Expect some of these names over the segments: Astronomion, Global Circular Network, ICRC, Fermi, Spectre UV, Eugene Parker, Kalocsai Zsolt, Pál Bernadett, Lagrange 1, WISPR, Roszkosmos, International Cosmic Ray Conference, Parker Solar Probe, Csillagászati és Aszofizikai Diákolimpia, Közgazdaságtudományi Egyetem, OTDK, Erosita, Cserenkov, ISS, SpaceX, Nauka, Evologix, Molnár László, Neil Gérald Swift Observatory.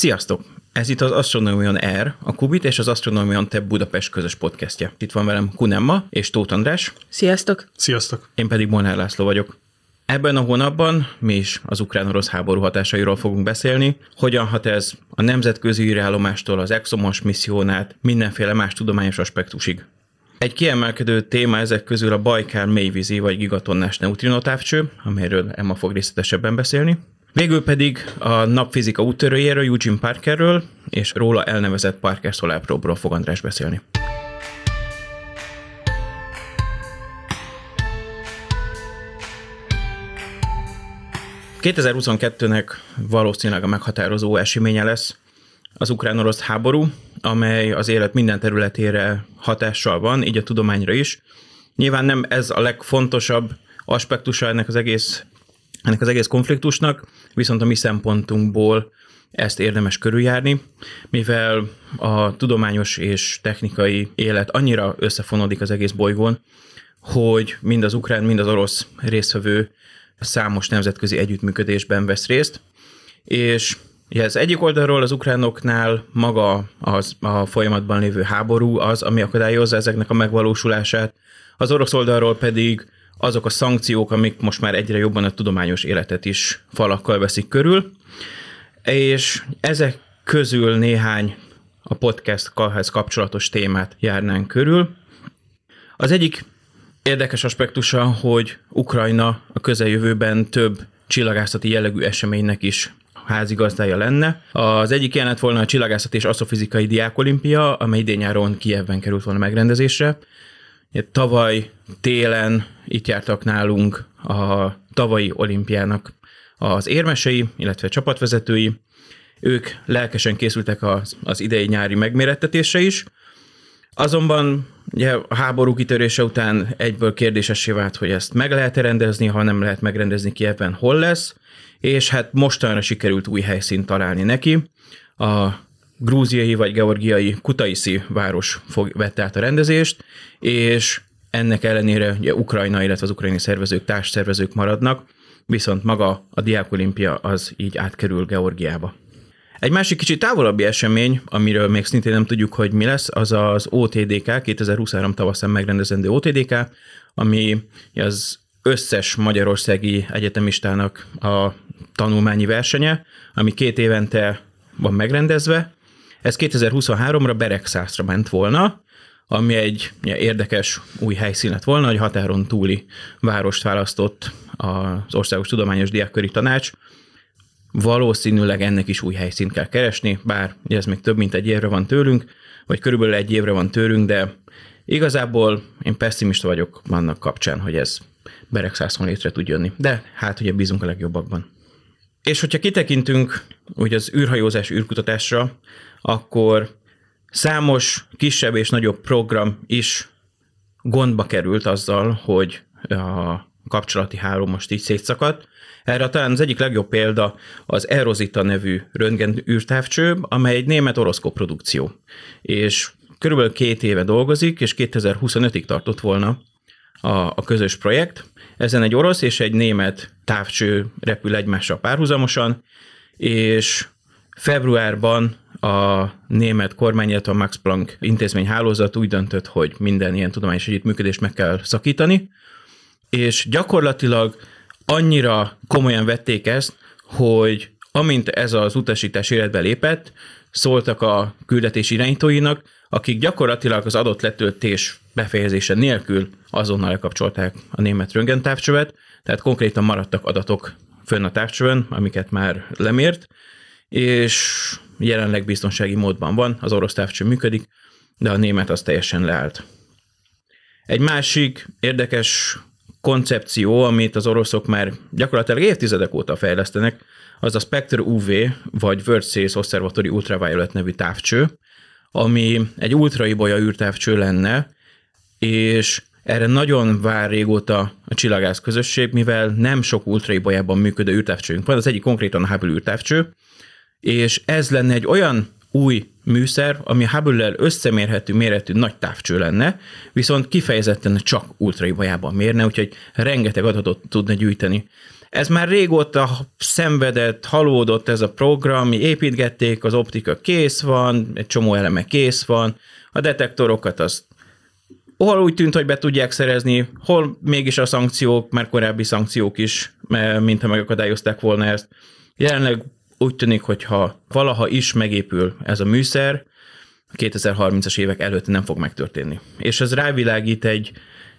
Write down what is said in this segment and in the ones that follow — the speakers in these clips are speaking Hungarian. Sziasztok! Ez itt az Astronomion R, a Qubit és az Astronomion Te Budapest közös podcastje. Itt van velem Kun Emma és Tóth András. Sziasztok! Sziasztok! Én pedig Molnár László vagyok. Ebben a hónapban mi is az ukrán-orosz háború hatásairól fogunk beszélni, hogyan hat ez a nemzetközi űrállomástól, az Exomos misszión át, mindenféle más tudományos aspektusig. Egy kiemelkedő téma ezek közül a Bajkál mélyvízi vagy gigatonnás neutrinotávcső, amiről Emma fog részletesebben beszélni. Végül pedig a napfizika úttörőjéről, Eugene Parkerről, és róla elnevezett Parker Solar Probe-ról fog András beszélni. A 2022-nek valószínűleg a meghatározó eseménye lesz az ukrán-orosz háború, amely az élet minden területére hatással van, így a tudományra is. Nyilván nem ez a legfontosabb aspektusa ennek az egész konfliktusnak, viszont a mi szempontunkból ezt érdemes körüljárni, mivel a tudományos és technikai élet annyira összefonódik az egész bolygón, hogy mind az ukrán, mind az orosz résztvevő számos nemzetközi együttműködésben vesz részt, és az egyik oldalról az ukránoknál maga a folyamatban lévő háború az, ami akadályozza ezeknek a megvalósulását, az orosz oldalról pedig azok a szankciók, amik most már egyre jobban a tudományos életet is falakkal veszik körül, és ezek közül néhány a podcasthez kapcsolatos témát járnánk körül. Az egyik érdekes aspektusa, hogy Ukrajna a közeljövőben több csillagászati jellegű eseménynek is házigazdája lenne. Az egyik ilyen lett volna a Csillagászati és Aszofizikai Diákolimpia, amely idén nyáron Kijevben került volna megrendezésre. Tavaly télen itt jártak nálunk a tavalyi olimpiának az érmesei, illetve csapatvezetői. Ők lelkesen készültek az idei nyári megmérettetésre is. Azonban ugye, a háború kitörése után egyből kérdésessé vált, hogy ezt meg lehet-e rendezni, ha nem lehet megrendezni Kijevben, hol lesz, és hát mostanra sikerült új helyszínt találni neki. A grúziai vagy georgiai Kutaiszi város vette át a rendezést, és ennek ellenére ugye, Ukrajna, illetve az ukrajnai szervezők, társszervezők maradnak, viszont maga a Diákolimpia az így átkerül Georgiába. Egy másik kicsit távolabbi esemény, amiről még szintén nem tudjuk, hogy mi lesz, az az OTDK, 2023 tavaszán megrendezendő OTDK, ami az összes magyarországi egyetemistának a tanulmányi versenye, ami 2 évente van megrendezve. Ez 2023-ra Beregszászra ment volna, ami egy érdekes új helyszín lett volna, hogy határon túli várost választott az Országos Tudományos Diákköri Tanács. Valószínűleg ennek is új helyszínt kell keresni, bár ez még több mint 1 évre van tőlünk, vagy körülbelül 1 évre van tőlünk, de igazából én pessimista vagyok annak kapcsán, hogy ez Beregszászon létre tud jönni. De hát ugye bízunk a legjobbakban. És hogyha kitekintünk ugye az űrhajózás, űrkutatásra, akkor számos kisebb és nagyobb program is gondba került azzal, hogy a kapcsolati háló most így szétszakadt. Erre talán az egyik legjobb példa az Erosita nevű röntgen űrtávcső, amely egy német-orosz koprodukció. És körülbelül 2 éve dolgozik, és 2025-ig tartott volna a közös projekt. Ezen egy orosz és egy német távcső repül egymással párhuzamosan, és februárban a német kormány, illetve a Max Planck intézmény hálózat úgy döntött, hogy minden ilyen tudományos együttműködést meg kell szakítani, és gyakorlatilag annyira komolyan vették ezt, hogy amint ez az utasítás életbe lépett, szóltak a küldetés irányítóinak, akik gyakorlatilag az adott letöltés befejezése nélkül azonnal lekapcsolták a német röntgentávcsövet, tehát konkrétan maradtak adatok fönn a távcsövön, amiket már lemért, és jelenleg biztonsági módban van, az orosz távcső működik, de a német az teljesen leállt. Egy másik érdekes koncepció, amit az oroszok már gyakorlatilag évtizedek óta fejlesztenek, az a Spectre UV, vagy World Space Observatory Ultraviolet nevű távcső, ami egy ultraibolya űrtávcső lenne, és erre nagyon vár régóta a csillagász közösség, mivel nem sok ultraibolyában működő űrtávcsőünk van, az egyik konkrétan a Hubble űrtávcső, és ez lenne egy olyan új műszerv, ami a Hubble-lel összemérhető méretű nagy távcső lenne, viszont kifejezetten csak ultraibajában mérne, úgyhogy rengeteg adatot tudna gyűjteni. Ez már régóta szenvedett, halódott ez a program, mi építgették, az optika kész van, egy csomó eleme kész van, a detektorokat azt hol úgy tűnt, hogy be tudják szerezni, hol mégis a szankciók, már korábbi szankciók is, mintha megakadályozták volna ezt. Jelenleg úgy tűnik, hogy ha valaha is megépül ez a műszer, a 2030-as évek előtt nem fog megtörténni. És ez rávilágít egy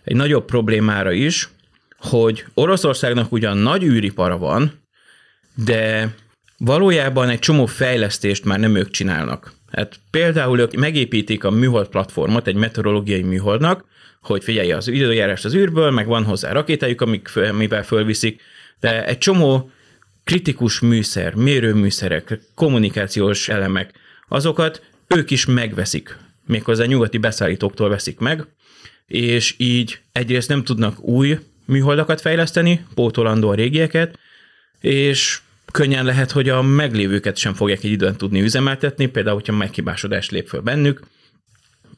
nagyobb problémára is, hogy Oroszországnak ugyan nagy űripara van, de valójában egy csomó fejlesztést már nem ők csinálnak. Hát például ők megépítik a műhold platformot egy meteorológiai műholdnak, hogy figyelje az időjárást az űrből, meg van hozzá rakétájuk, amivel fölviszik, de egy csomó kritikus műszer, mérőműszerek, kommunikációs elemek, azokat ők is megveszik, méghozzá nyugati beszállítóktól veszik meg, és így egyrészt nem tudnak új műholdakat fejleszteni, pótolandó a régieket, és könnyen lehet, hogy a meglévőket sem fogják egy időn tudni üzemeltetni, például, hogyha meghibásodás lép föl bennük.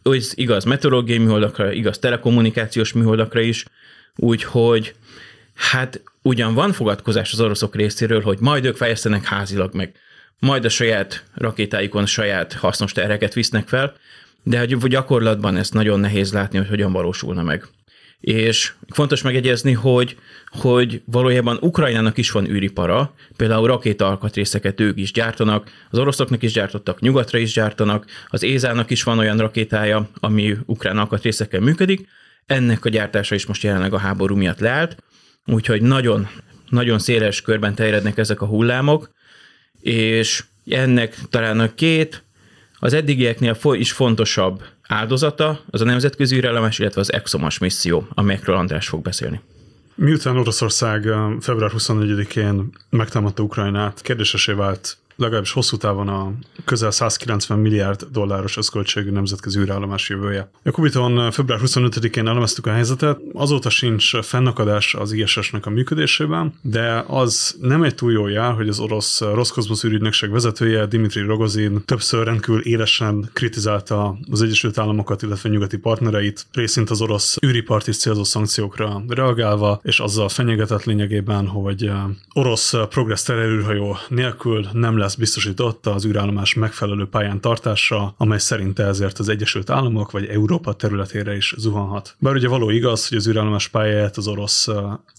Ez igaz meteorológiai műholdakra, igaz telekommunikációs műholdakra is, úgyhogy hát ugyan van fogadkozás az oroszok részéről, hogy majd ők fejlesztenek házilag meg, majd a saját rakétáikon saját hasznos terheket visznek fel, de hogy gyakorlatban ezt nagyon nehéz látni, hogy hogyan valósulna meg. És fontos megjegyezni, hogy valójában Ukrajnának is van űripara, például rakétaalkatrészeket ők is gyártanak, az oroszoknak is gyártottak, nyugatra is gyártanak, az ÉZÁ-nak is van olyan rakétája, ami ukrán alkatrészekkel működik, ennek a gyártása is most jelenleg a háború miatt leállt, úgyhogy nagyon, nagyon széles körben terjednek ezek a hullámok, és ennek talán a két, az eddigieknél is fontosabb áldozata, az a nemzetközi űrállomási, illetve az Exomos misszió, amelyekről András fog beszélni. Miután Oroszország február 24-én megtámadta Ukrajnát, kérdésesé vált legalábbis hosszú távon a közel 190 milliárd dolláros összköltségű nemzetközi űrállomás jövője. A Qubiton február 25-én elemeztük a helyzetet, azóta sincs fennakadás az ISS-nek a működésében, de az nem egy túl jó jár, hogy az orosz Roszkosmos űrügynökség vezetője, Dimitri Rogozin többször rendkívül élesen kritizálta az Egyesült Államokat, illetve nyugati partnereit, részint az orosz űripart is célzó szankciókra reagálva, és azzal fenyegetett lényegében, hogy orosz Progress terrorűrhajó nélkül nem lesz biztosított az űrállomás megfelelő pályán tartása, amely szerinte ezért az Egyesült Államok vagy Európa területére is zuhanhat. Bár ugye való igaz, hogy az űrállomás pályáját az orosz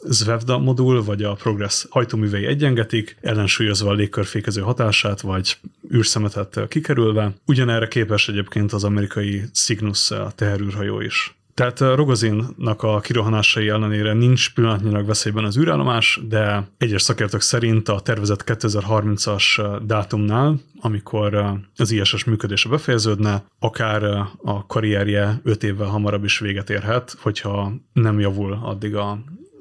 Zvezda modul vagy a Progress hajtóművei egyengetik, ellensúlyozva a légkörfékező hatását vagy űrszemetet kikerülve. Ugyanerre képes egyébként az amerikai Cygnus teherűrhajó is. Tehát Rogozinnak a kirohanásai ellenére nincs pillanatnyilag veszélyben az űrállomás, de egyes szakértők szerint a tervezett 2030-as dátumnál, amikor az ISS működése befejeződne, akár a karrierje 5 évvel hamarabb is véget érhet, hogyha nem javul addig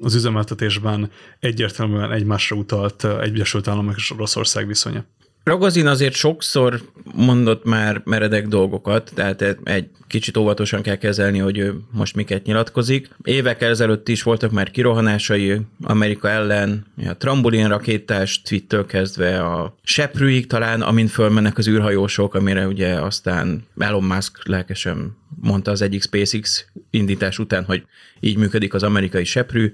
az üzemeltetésben egyértelműen egymásra utalt Egyesült Államok és Oroszország viszonya. Rogozin azért sokszor mondott már meredek dolgokat, tehát egy kicsit óvatosan kell kezelni, hogy ő most miket nyilatkozik. Évekkel ezelőtt is voltak már kirohanásai Amerika ellen, a trambolin rakétás tweettől kezdve a seprűig talán, amint fölmennek az űrhajósok, amire ugye aztán Elon Musk lelkesen mondta az egyik SpaceX indítás után, hogy így működik az amerikai seprű.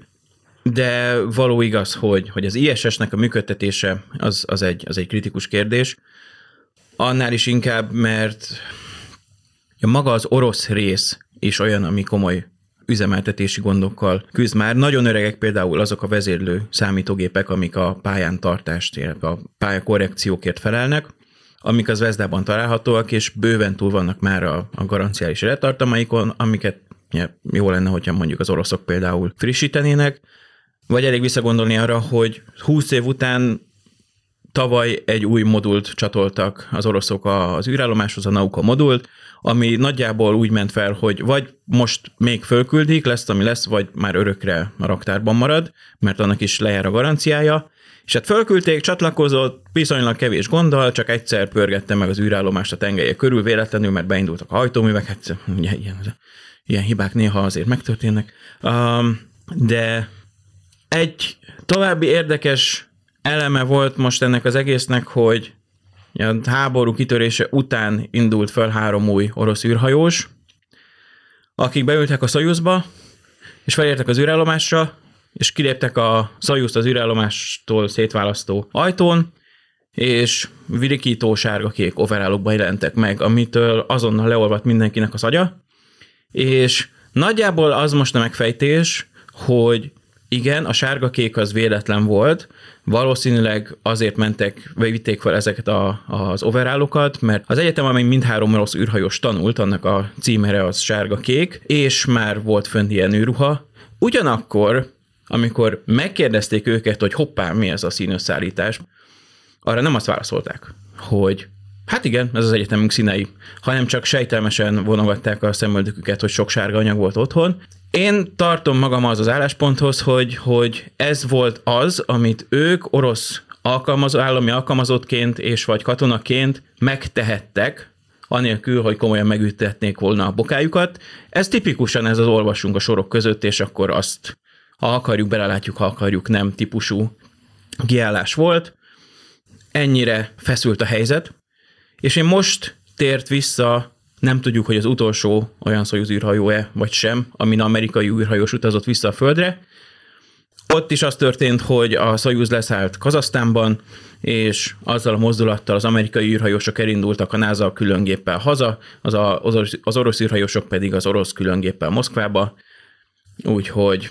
De való igaz, hogy az ISS-nek a működtetése az egy kritikus kérdés. Annál is inkább, mert maga az orosz rész is olyan, ami komoly üzemeltetési gondokkal küzd már. Nagyon öregek például azok a vezérlő számítógépek, amik a pályán tartást, illetve a pályakorrekciókért felelnek, amik az Zvezdában találhatóak, és bőven túl vannak már a garanciális élettartamaikon, amiket jó lenne, hogyha mondjuk az oroszok például frissítenének. Vagy elég visszagondolni arra, hogy 20 év után tavaly egy új modult csatoltak az oroszok az űrállomáshoz, a Nauka modult, ami nagyjából úgy ment fel, hogy vagy most még fölküldik, lesz, ami lesz, vagy már örökre a raktárban marad, mert annak is lejár a garanciája. És hát fölküldték, csatlakozott, viszonylag kevés gonddal, csak egyszer pörgette meg az űrállomást a tengelye körül véletlenül, mert beindultak a hajtóművek, hát ugye ilyen hibák néha azért megtörténnek. De egy további érdekes eleme volt most ennek az egésznek, hogy A háború kitörése után indult fel 3 új orosz űrhajós, akik beültek a Szojuszba, és felértek az űrállomásra, és kiléptek a Szojuszt az űrállomástól szétválasztó ajtón, és virikító sárga-kék overallokban jelentek meg, amitől azonnal leolvadt mindenkinek az agya, és nagyjából az most a megfejtés, hogy igen, a sárga-kék az véletlen volt, valószínűleg azért mentek, vagy vitték fel ezeket az overallokat, mert az egyetem, amely mindhárom orosz űrhajós tanult, annak a címere az sárga-kék, és már volt fönt ilyen űrruha. Ugyanakkor, amikor megkérdezték őket, hogy hoppá, mi ez a színösszállítás, arra nem azt válaszolták, hogy hát igen, ez az egyetemünk színei, hanem csak sejtelmesen vonogatták a szemöldöküket, hogy sok sárga anyag volt otthon. Én tartom magam az állásponthoz, hogy ez volt az, amit ők orosz állami alkalmazottként és vagy katonaként megtehettek, anélkül, hogy komolyan megütetnék volna a bokájukat. Ez tipikusan ez az olvasunk a sorok között, és akkor azt ha akarjuk, belelátjuk, ha akarjuk, nem típusú kiállás volt. Ennyire feszült a helyzet, és én most tért vissza, nem tudjuk, hogy az utolsó olyan Szojuz űrhajó-e, vagy sem, amin amerikai űrhajós utazott vissza a Földre. Ott is az történt, hogy a Szojuz leszállt Kazahsztánban, és azzal a mozdulattal az amerikai űrhajósok elindultak a NASA különgéppel haza, az orosz űrhajósok pedig az orosz különgéppel Moszkvába, úgyhogy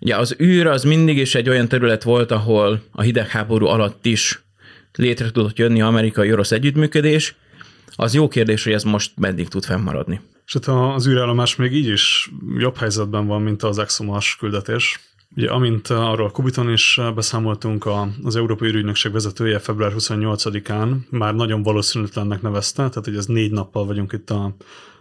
ugye az űr az mindig is egy olyan terület volt, ahol a hidegháború alatt is létre tudott jönni amerikai-orosz együttműködés. Az jó kérdés, hogy ez most meddig tud fennmaradni. És hát az űrállomás még így is jobb helyzetben van, mint az Exomos küldetés. Ugye, amint arról Qubiton is beszámoltunk, az Európai Űrügynökség vezetője február 28-án már nagyon valószínűtlennek nevezte, tehát hogy ez 4 nappal vagyunk itt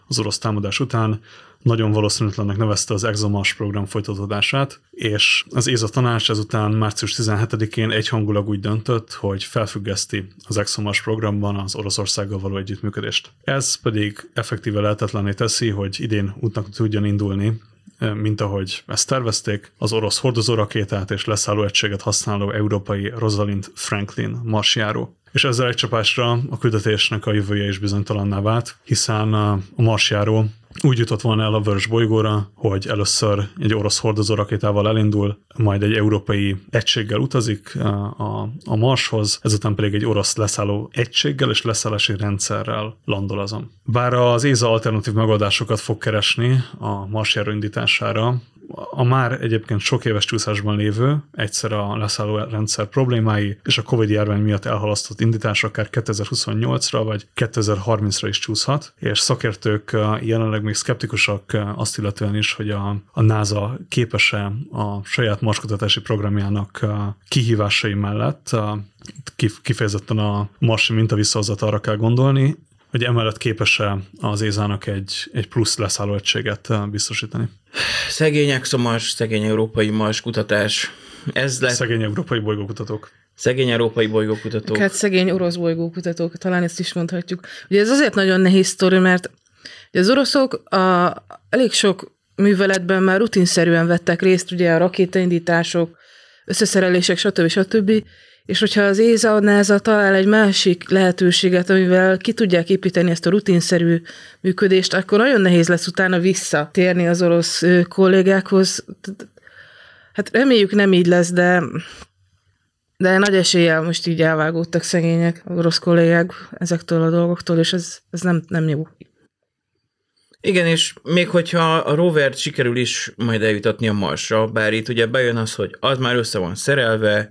az orosz támadás után, nagyon valószínűtlennek nevezte az ExoMars program folytatódását, és az ESA tanács ezután március 17-én egyhangulag úgy döntött, hogy felfüggeszti az ExoMars programban az Oroszországgal való együttműködést. Ez pedig effektíve lehetetlenné teszi, hogy idén útnak tudjon indulni, mint ahogy ezt tervezték, az orosz hordozórakétát és leszállóegységet használó európai Rosalind Franklin marsjáró. És ezzel egy csapásra a küldetésnek a jövője is bizonytalanná vált, hiszen a marsjáró úgy jutott volna el a vörös bolygóra, hogy először egy orosz hordozórakétával elindul, majd egy európai egységgel utazik a Marshoz, ezután pedig egy orosz leszálló egységgel és leszállási rendszerrel landol azon. Bár az ESA alternatív megoldásokat fog keresni a marsjáró indítására, a már egyébként sok éves csúszásban lévő, egyszer a leszálló rendszer problémái és a COVID-járvány miatt elhalasztott indítás akár 2028-ra vagy 2030-ra is csúszhat, és szakértők jelenleg még szkeptikusak azt illetően is, hogy a NASA képes-e a saját marskutatási programjának kihívásai mellett, kifejezetten a marsi mintavisszahozat arra kell gondolni, hogy emellett képes-e az ESA-nak egy plusz leszállóegységet biztosítani. Szegény ExoMars, szegény európai Mars kutatás. Szegény európai bolygókutatók. Szegény európai bolygókutatók. Hát szegény orosz bolygókutatók, talán ezt is mondhatjuk. Ugye ez azért nagyon nehéz sztori, mert az oroszok elég sok műveletben már rutinszerűen vettek részt, ugye a rakétaindítások, összeszerelések, stb. És hogyha az ESA, NASA talál egy másik lehetőséget, amivel ki tudják építeni ezt a rutinszerű működést, akkor nagyon nehéz lesz utána visszatérni az orosz kollégákhoz. Hát reméljük nem így lesz, de nagy eséllyel most így elvágódtak szegények, orosz kollégák ezektől a dolgoktól, és ez nem jó. Igen, és még hogyha a rovert sikerül is majd eljutatni a Marsra, bár itt ugye bejön az, hogy az már össze van szerelve,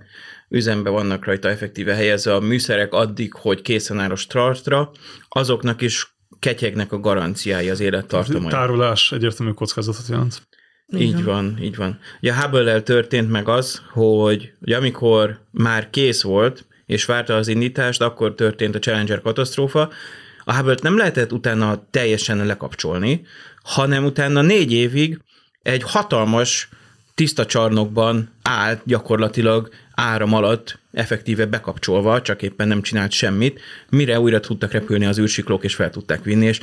üzembe vannak rajta effektíve helyezve a műszerek addig, hogy készen áll a startra, azoknak is ketyegnek a garanciái az élettartamai. Tárolás egyértelmű kockázatot jelent. Így van. Ugye a Hubble-el történt meg az, hogy amikor már kész volt, és várta az indítást, akkor történt a Challenger katasztrófa. A Hubble-t nem lehetett utána teljesen lekapcsolni, hanem utána 4 évig egy hatalmas tiszta csarnokban állt gyakorlatilag áram alatt effektíve bekapcsolva, csak éppen nem csinált semmit, mire újra tudtak repülni az űrsiklók, és fel tudták vinni, és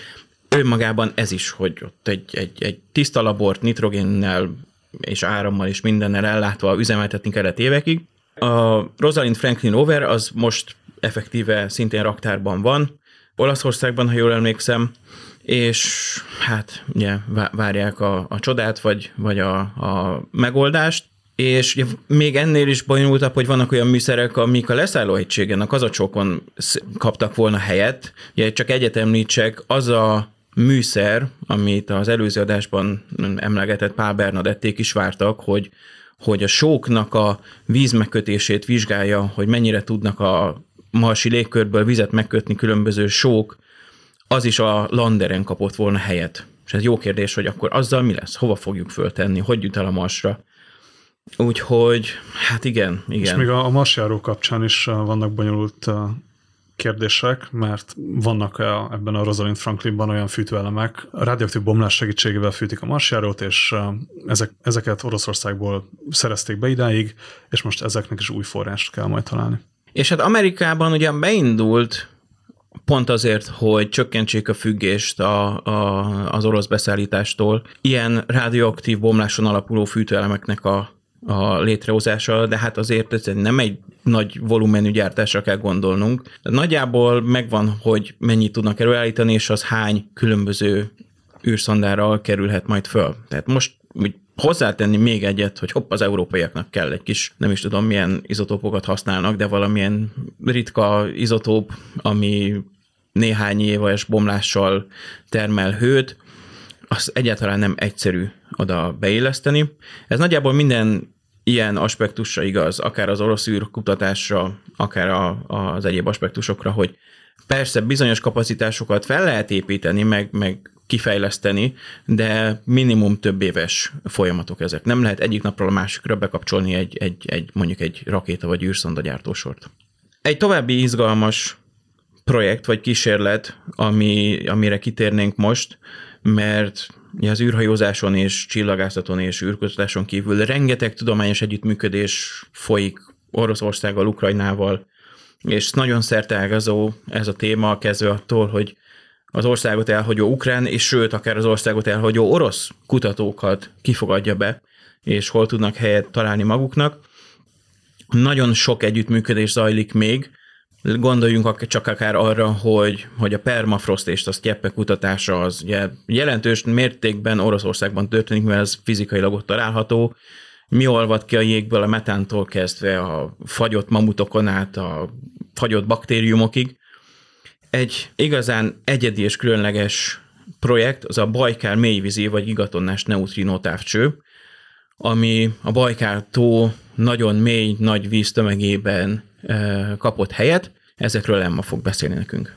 önmagában ez is, hogy ott egy tiszta labort nitrogénnel és árammal és mindennel ellátva üzemeltetni kellett évekig. A Rosalind Franklin rover az most effektíve szintén raktárban van, Olaszországban, ha jól emlékszem, és hát ugye várják a csodát, vagy a megoldást, és még ennél is bonyolultabb, hogy vannak olyan műszerek, amik a leszállóegységen, a kazacsokon kaptak volna helyet. Ugye csak egyet említsek, az a műszer, amit az előző adásban emlegetett Pál Bernadették is vártak, hogy a sóknak a víz megkötését vizsgálja, hogy mennyire tudnak a marsi légkörből vizet megkötni különböző sók, az is a landeren kapott volna helyet. És ez jó kérdés, hogy akkor azzal mi lesz? Hova fogjuk föltenni? Hogy jut el a Marsra? Úgyhogy, hát igen. És még a marsjáró kapcsán is vannak bonyolult kérdések, mert vannak ebben a Rosalind Franklinban olyan fűtőelemek, a radioaktív bomlás segítségével fűtik a marsjárót, és ezeket Oroszországból szerezték be idáig, és most ezeknek is új forrást kell majd találni. És hát Amerikában ugyan beindult pont azért, hogy csökkentsék a függést az orosz beszállítástól, ilyen radioaktív bomláson alapuló fűtőelemeknek a létrehozása, de hát azért ez nem egy nagy volumenű gyártásra kell gondolnunk. Nagyjából megvan, hogy mennyit tudnak előállítani, és az hány különböző űrszondára kerülhet majd föl. Tehát most úgy hozzátenni még egyet, hogy hopp, az európaiaknak kell egy kis, nem is tudom milyen izotópokat használnak, de valamilyen ritka izotóp, ami néhány éves bomlással termel hőt, az egyáltalán nem egyszerű oda beilleszteni. Ez nagyjából minden ilyen aspektusra igaz, akár az orosz űrkutatásra, akár az egyéb aspektusokra, hogy persze bizonyos kapacitásokat fel lehet építeni, meg kifejleszteni, de minimum több éves folyamatok ezek. Nem lehet egyik napról a másikra bekapcsolni mondjuk egy rakéta vagy űrszonda gyártósort. Egy további izgalmas projekt vagy kísérlet, amire kitérnénk most, mert az űrhajózáson és csillagászaton és űrkutatáson kívül rengeteg tudományos együttműködés folyik Oroszországgal, Ukrajnával, és nagyon szerteágazó ez a téma, kezdve attól, hogy az országot elhagyó ukrán, és sőt, akár az országot elhagyó orosz kutatókat kifogadja be, és hol tudnak helyet találni maguknak. Nagyon sok együttműködés zajlik még. Gondoljunk csak akár arra, hogy a permafrost és a sztyeppek kutatása az jelentős mértékben Oroszországban történik, mert ez fizikailag ott található. Mi olvad ki a jégből a metántól kezdve a fagyott mamutokon át, a fagyott baktériumokig. Egy igazán egyedi és különleges projekt az a Bajkál mélyvízi vagy gigatonnás neutrino távcső, ami a Bajkál-tó nagyon mély, nagy víztömegében kapott helyet. Ezekről Emma fog beszélni nekünk.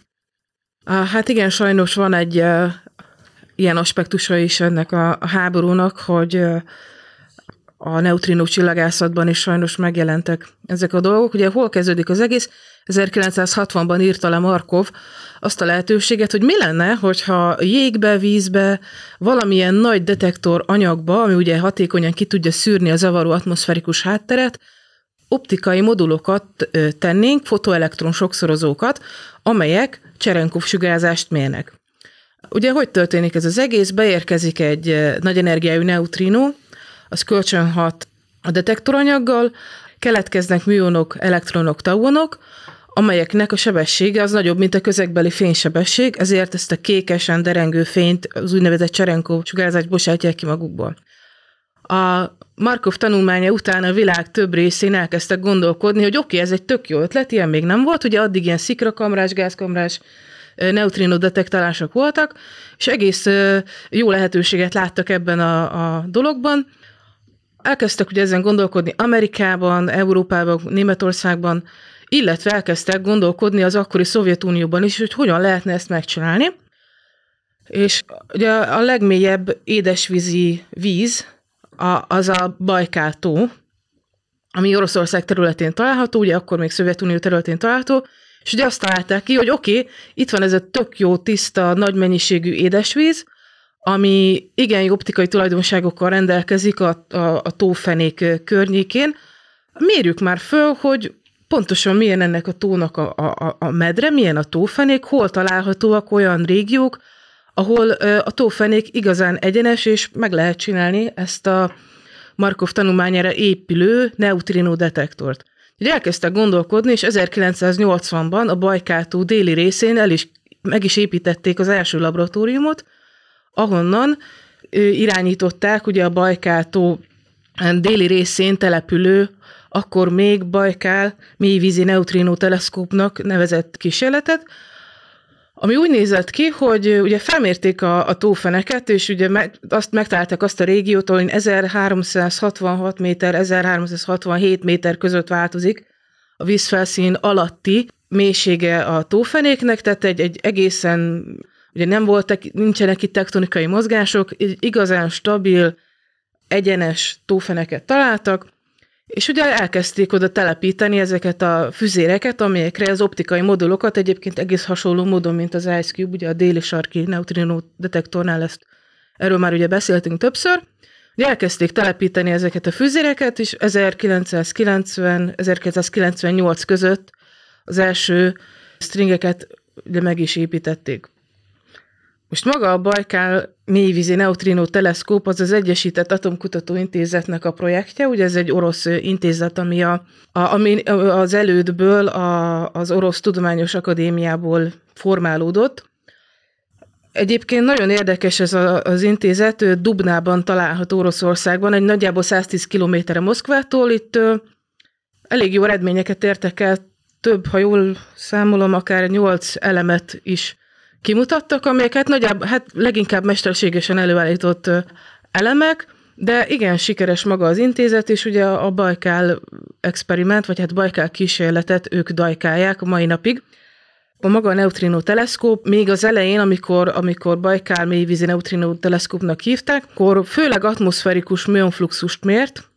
Hát igen, sajnos van egy ilyen aspektusa is ennek a háborúnak, hogy a neutrino csillagászatban is sajnos megjelentek ezek a dolgok. Ugye hol kezdődik az egész? 1960-ban írta le Markov azt a lehetőséget, hogy mi lenne, hogyha jégbe, vízbe, valamilyen nagy detektor anyagba, ami ugye hatékonyan ki tudja szűrni a zavaró atmoszferikus hátteret, optikai modulokat tennénk, fotoelektron sokszorozókat, amelyek Cserenkov sugárzást mérnek. Ugye hogy történik ez az egész? Beérkezik egy nagy energiájú neutrino, az kölcsönhat a detektoranyaggal, keletkeznek műonok, elektronok, tauonok, amelyeknek a sebessége az nagyobb, mint a közegbeli fénysebesség, ezért ezt a kékesen derengő fényt az úgynevezett Cserenkov sugárzást bocsátják ki magukból. A Markov tanulmánya után a világ több részén elkezdtek gondolkodni, hogy oké, ez egy tök jó ötlet, ilyen még nem volt, ugye addig ilyen szikrakamrás, gázkamrás, neutrino detektálások voltak, és egész jó lehetőséget láttak ebben a dologban. Elkezdtek ugye ezen gondolkodni Amerikában, Európában, Németországban, illetve elkezdtek gondolkodni az akkori Szovjetunióban is, hogy hogyan lehetne ezt megcsinálni. És ugye a legmélyebb édesvízi víz az a Bajkál-tó, ami Oroszország területén található, ugye akkor még Szovjetunió területén található, és ugye azt találták ki, hogy oké, itt van ez a tök jó, tiszta, nagy mennyiségű édesvíz, ami igen jó optikai tulajdonságokkal rendelkezik a tófenék környékén. Mérjük már föl, hogy pontosan milyen ennek a tónak a medre, milyen a tófenék, hol találhatóak olyan régiók, ahol a tófenék igazán egyenes, és meg lehet csinálni ezt a Markov tanulmányára épülő neutrino detektort. Így elkezdtek gondolkodni, és 1980-ban a Bajkál-tó déli részén meg is építették az első laboratóriumot, ahonnan irányították ugye a Bajkál-tó déli részén települő, akkor még Bajkál mélyvízi neutrínó teleszkópnak nevezett kísérletet, ami úgy nézett ki, hogy ugye felmérték a tófeneket, és ugye megtalálták azt a régiót, ahol 1366 méter, 1367 méter között változik a vízfelszín alatti mélysége a tófenéknek, tehát egy egészen, ugye nincsenek itt tektonikai mozgások, egy igazán stabil, egyenes tófeneket találtak, és ugye elkezdték oda telepíteni ezeket a füzéreket, amelyekre az optikai modulokat egyébként egész hasonló módon, mint az Ice Cube, ugye a déli sarki neutrino detektornál erről már ugye beszéltünk többször, ugye elkezdték telepíteni ezeket a füzéreket, és 1990-1998 között az első stringeket ugye meg is építették. Most maga a Bajkál mélyvízi neutrínó teleszkóp az az Egyesített Atomkutató Intézetnek a projektje, ugye ez egy orosz intézet, ami, ami az elődből az Orosz Tudományos Akadémiából formálódott. Egyébként nagyon érdekes ez az intézet, Dubnában található Oroszországban, egy nagyjából 110 kilométerre Moszkvától, itt elég jó eredményeket értek el, több, ha jól számolom, akár 8 elemet is kimutattak, amelyeket nagyjából, leginkább mesterségesen előállított elemek, de igen sikeres maga az intézet, és ugye a Bajkál experiment, vagy Bajkál kísérletet ők dajkálják a mai napig. A maga a neutrino teleszkóp még az elején, amikor Bajkál mélyvízi neutrino teleszkópnak hívták, akkor főleg atmoszferikus mionfluxust mért,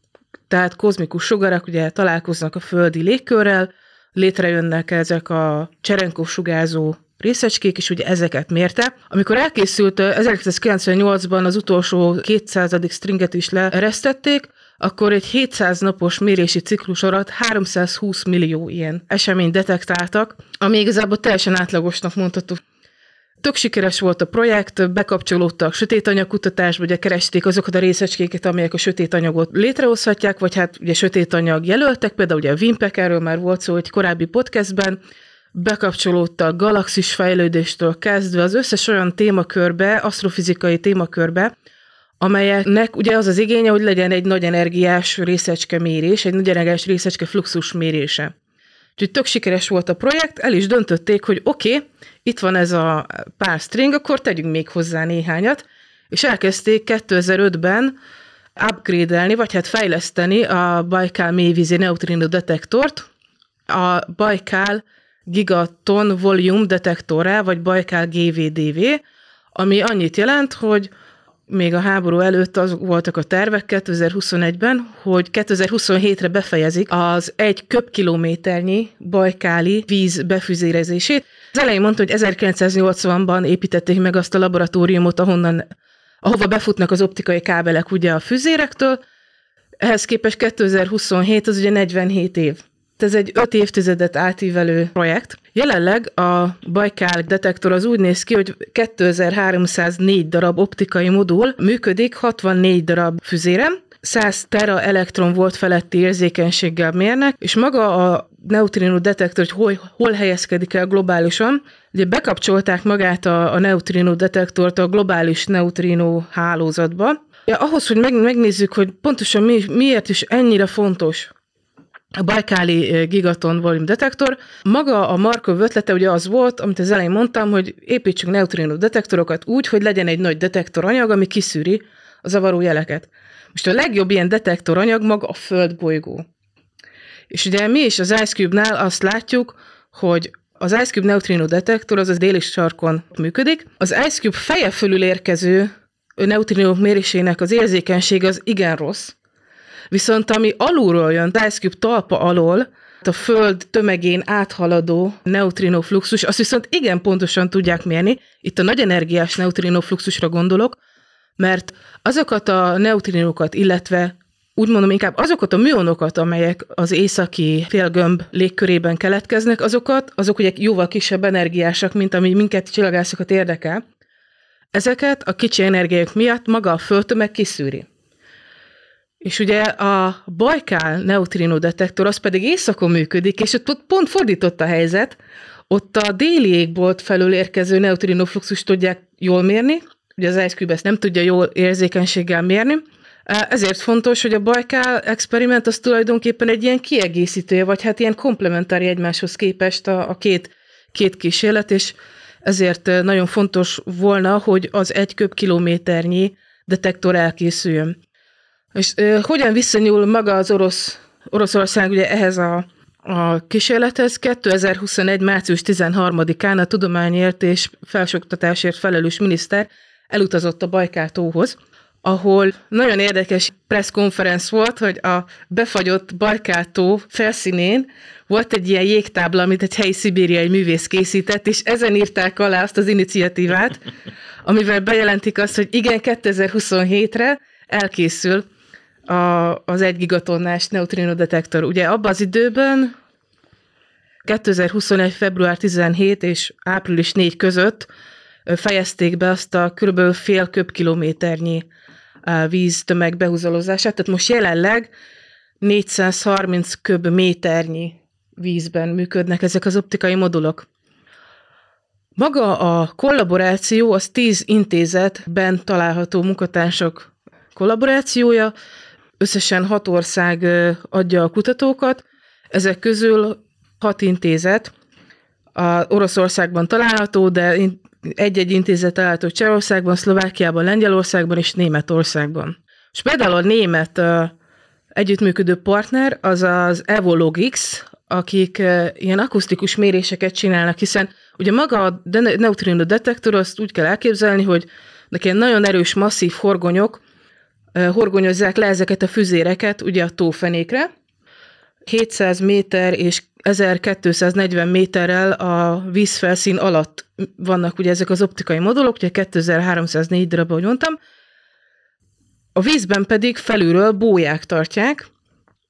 tehát kozmikus sugarak ugye találkoznak a földi légkörrel, létrejönnek ezek a Cserenkov sugárzó részecskék, és ugye ezeket mérte. Amikor elkészült 1998-ban az utolsó 200. stringet is leeresztették, akkor egy 700 napos mérési ciklus alatt 320 millió ilyen eseményt detektáltak, ami igazából teljesen átlagosnak mondható. Tök sikeres volt a projekt, bekapcsolódtak sötét anyagkutatásba, ugye keresték azokat a részecskéket, amelyek a sötét anyagot létrehozhatják, vagy ugye sötét anyag jelöltek, például ugye a WIMP-ek, erről már volt szó egy korábbi podcastben, bekapcsolódtak galaxis fejlődéstől kezdve az összes olyan témakörbe, asztrofizikai témakörbe, amelyeknek ugye az az igénye, hogy legyen egy nagy energiás részecske mérés, egy nagy energiás részecske fluxus mérése. Úgyhogy tök sikeres volt a projekt, el is döntötték, hogy oké, itt van ez a pár string, akkor tegyünk még hozzá néhányat, és elkezdték 2005-ben upgrade-elni, vagy fejleszteni a Bajkál mélyvízi neutrino detektort, a Bajkál Gigaton Volume Detektorrá, vagy Bajkál GVDV, ami annyit jelent, hogy még a háború előtt az voltak a tervek 2021-ben, hogy 2027-re befejezik az 1 köbkilométernyi bajkáli víz befüzérezését. Az elején mondta, hogy 1980-ban építették meg azt a laboratóriumot, ahova befutnak az optikai kábelek ugye a füzérektől. Ehhez képest 2027 az ugye 47 év. Ez egy 5 évtizedet átívelő projekt. Jelenleg a Bajkál detektor az úgy néz ki, hogy 2304 darab optikai modul működik, 64 darab füzérem, 100 tera elektron volt feletti érzékenységgel mérnek, és maga a neutrino detektor, hogy hol helyezkedik el globálisan, ugye bekapcsolták magát a neutrino detektort a globális neutrino hálózatba. Ja, ahhoz, hogy megnézzük, hogy pontosan miért is ennyire fontos a Bajkáli Gigaton Volume Detektor. Maga a Markov ötlete ugye az volt, amit az elején mondtam, hogy építsünk neutrino detektorokat úgy, hogy legyen egy nagy detektoranyag, ami kiszűri a zavaró jeleket. Most a legjobb ilyen detektoranyag maga a Földbolygó. És ugye mi is az Ice Cube-nál azt látjuk, hogy az Ice Cube neutrino detektor az déli sarkon működik. Az Ice Cube feje fölül érkező neutrinók mérésének az érzékenység az igen rossz, viszont ami alulról jön, az Ice Cube talpa alól, a Föld tömegén áthaladó neutrinofluxus, azt viszont igen pontosan tudják mérni, itt a nagy energiás neutrinofluxusra gondolok, mert azokat a neutrinokat, illetve úgy mondom inkább azokat a műonokat, amelyek az északi félgömb légkörében keletkeznek, azok ugye jóval kisebb energiásak, mint ami minket csillagászokat érdekel. Ezeket a kicsi energiák miatt maga a Földtömeg kiszűri. És ugye a Bajkál neutrino detektor az pedig északon működik, és ott pont fordított a helyzet. Ott a déli égbolt felől érkező neutrino fluxust tudják jól mérni, ugye az Ice Cube ezt nem tudja jól érzékenységgel mérni, ezért fontos, hogy a Bajkál experiment az tulajdonképpen egy ilyen kiegészítője, vagy hát ilyen komplementári egymáshoz képest a két kísérlet, és ezért nagyon fontos volna, hogy az egy köbkilométernyi detektor elkészüljön. És hogyan visszanyúl maga az Oroszország ugye ehhez a kísérlethez? 2021. március 13-án a tudományért és felsőoktatásért felelős miniszter elutazott a Bajkál-tóhoz, ahol nagyon érdekes presskonferenc volt, hogy a befagyott Bajkál-tó felszínén volt egy ilyen jégtábla, amit egy helyi szibériai művész készített, és ezen írták alá azt az iniciatívát, amivel bejelentik azt, hogy igen, 2027-re elkészül az 1 gigatonnás neutrino detektor. Ugye abban az időben 2021. február 17 és április 4 között fejezték be azt a kb. Fél köbkilométernyi víztömeg behúzalozását, tehát most jelenleg 430 köbméternyi vízben működnek ezek az optikai modulok. Maga a kollaboráció az 10 intézetben található munkatársak kollaborációja, összesen 6 ország adja a kutatókat, ezek közül 6 intézet a Oroszországban található, de egy-egy intézet található Csehországban, Szlovákiában, Lengyelországban és Németországban. És például a német együttműködő partner az az Evologix, akik ilyen akusztikus méréseket csinálnak, hiszen ugye maga a neutrino detektor, azt úgy kell elképzelni, hogy ilyen nagyon erős, masszív horgonyok horgonyozzák le ezeket a füzéreket ugye a tófenékre. 700 méter és 1240 méterrel a vízfelszín alatt vannak ugye ezek az optikai modulok, ugye 2304 darab, ahogy mondtam. A vízben pedig felülről bóják tartják,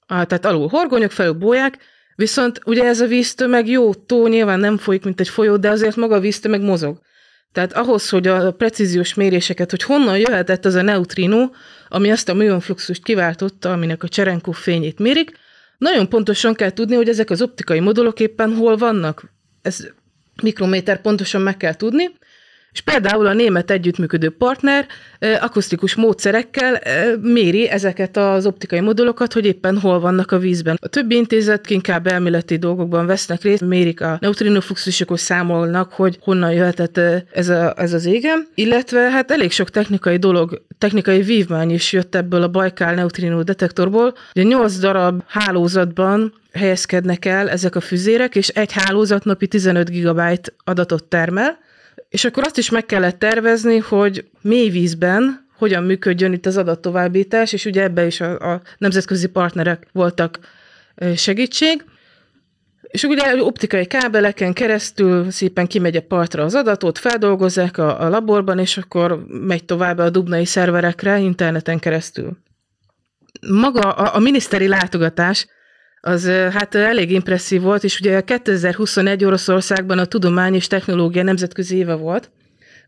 tehát alul horgonyok, felül bóják, viszont ugye ez a víztömeg jó tó, nyilván nem folyik, mint egy folyó, de azért maga a víztömeg mozog. Tehát ahhoz, hogy a precíziós méréseket, hogy honnan jöhetett az a neutrino, ami azt a műonfluxust kiváltotta, aminek a Cserenkov fényét mérik, nagyon pontosan kell tudni, hogy ezek az optikai modulok éppen hol vannak. Ez mikrométer pontosan meg kell tudni. És például a német együttműködő partner akusztikus módszerekkel méri ezeket az optikai modulokat, hogy éppen hol vannak a vízben. A többi intézet inkább elméleti dolgokban vesznek részt, mérik a neutrinofluxusokat, számolnak, hogy honnan jöhetett ez az égen. Illetve hát elég sok technikai dolog, technikai vívmány is jött ebből a Bajkál neutrino detektorból. Ugye 8 darab hálózatban helyezkednek el ezek a füzérek, és egy hálózat napi 15 GB adatot termel. És akkor azt is meg kellett tervezni, hogy mély vízben hogyan működjön itt az adattovábbítás, és ugye ebbe is a nemzetközi partnerek voltak segítség. És ugye optikai kábeleken keresztül szépen kimegy a partra az adatot, feldolgozzák a laborban, és akkor megy tovább a dubnai szerverekre interneten keresztül. Maga a miniszteri látogatás az hát elég impresszív volt, és ugye 2021 Oroszországban a Tudomány és Technológia nemzetközi éve volt,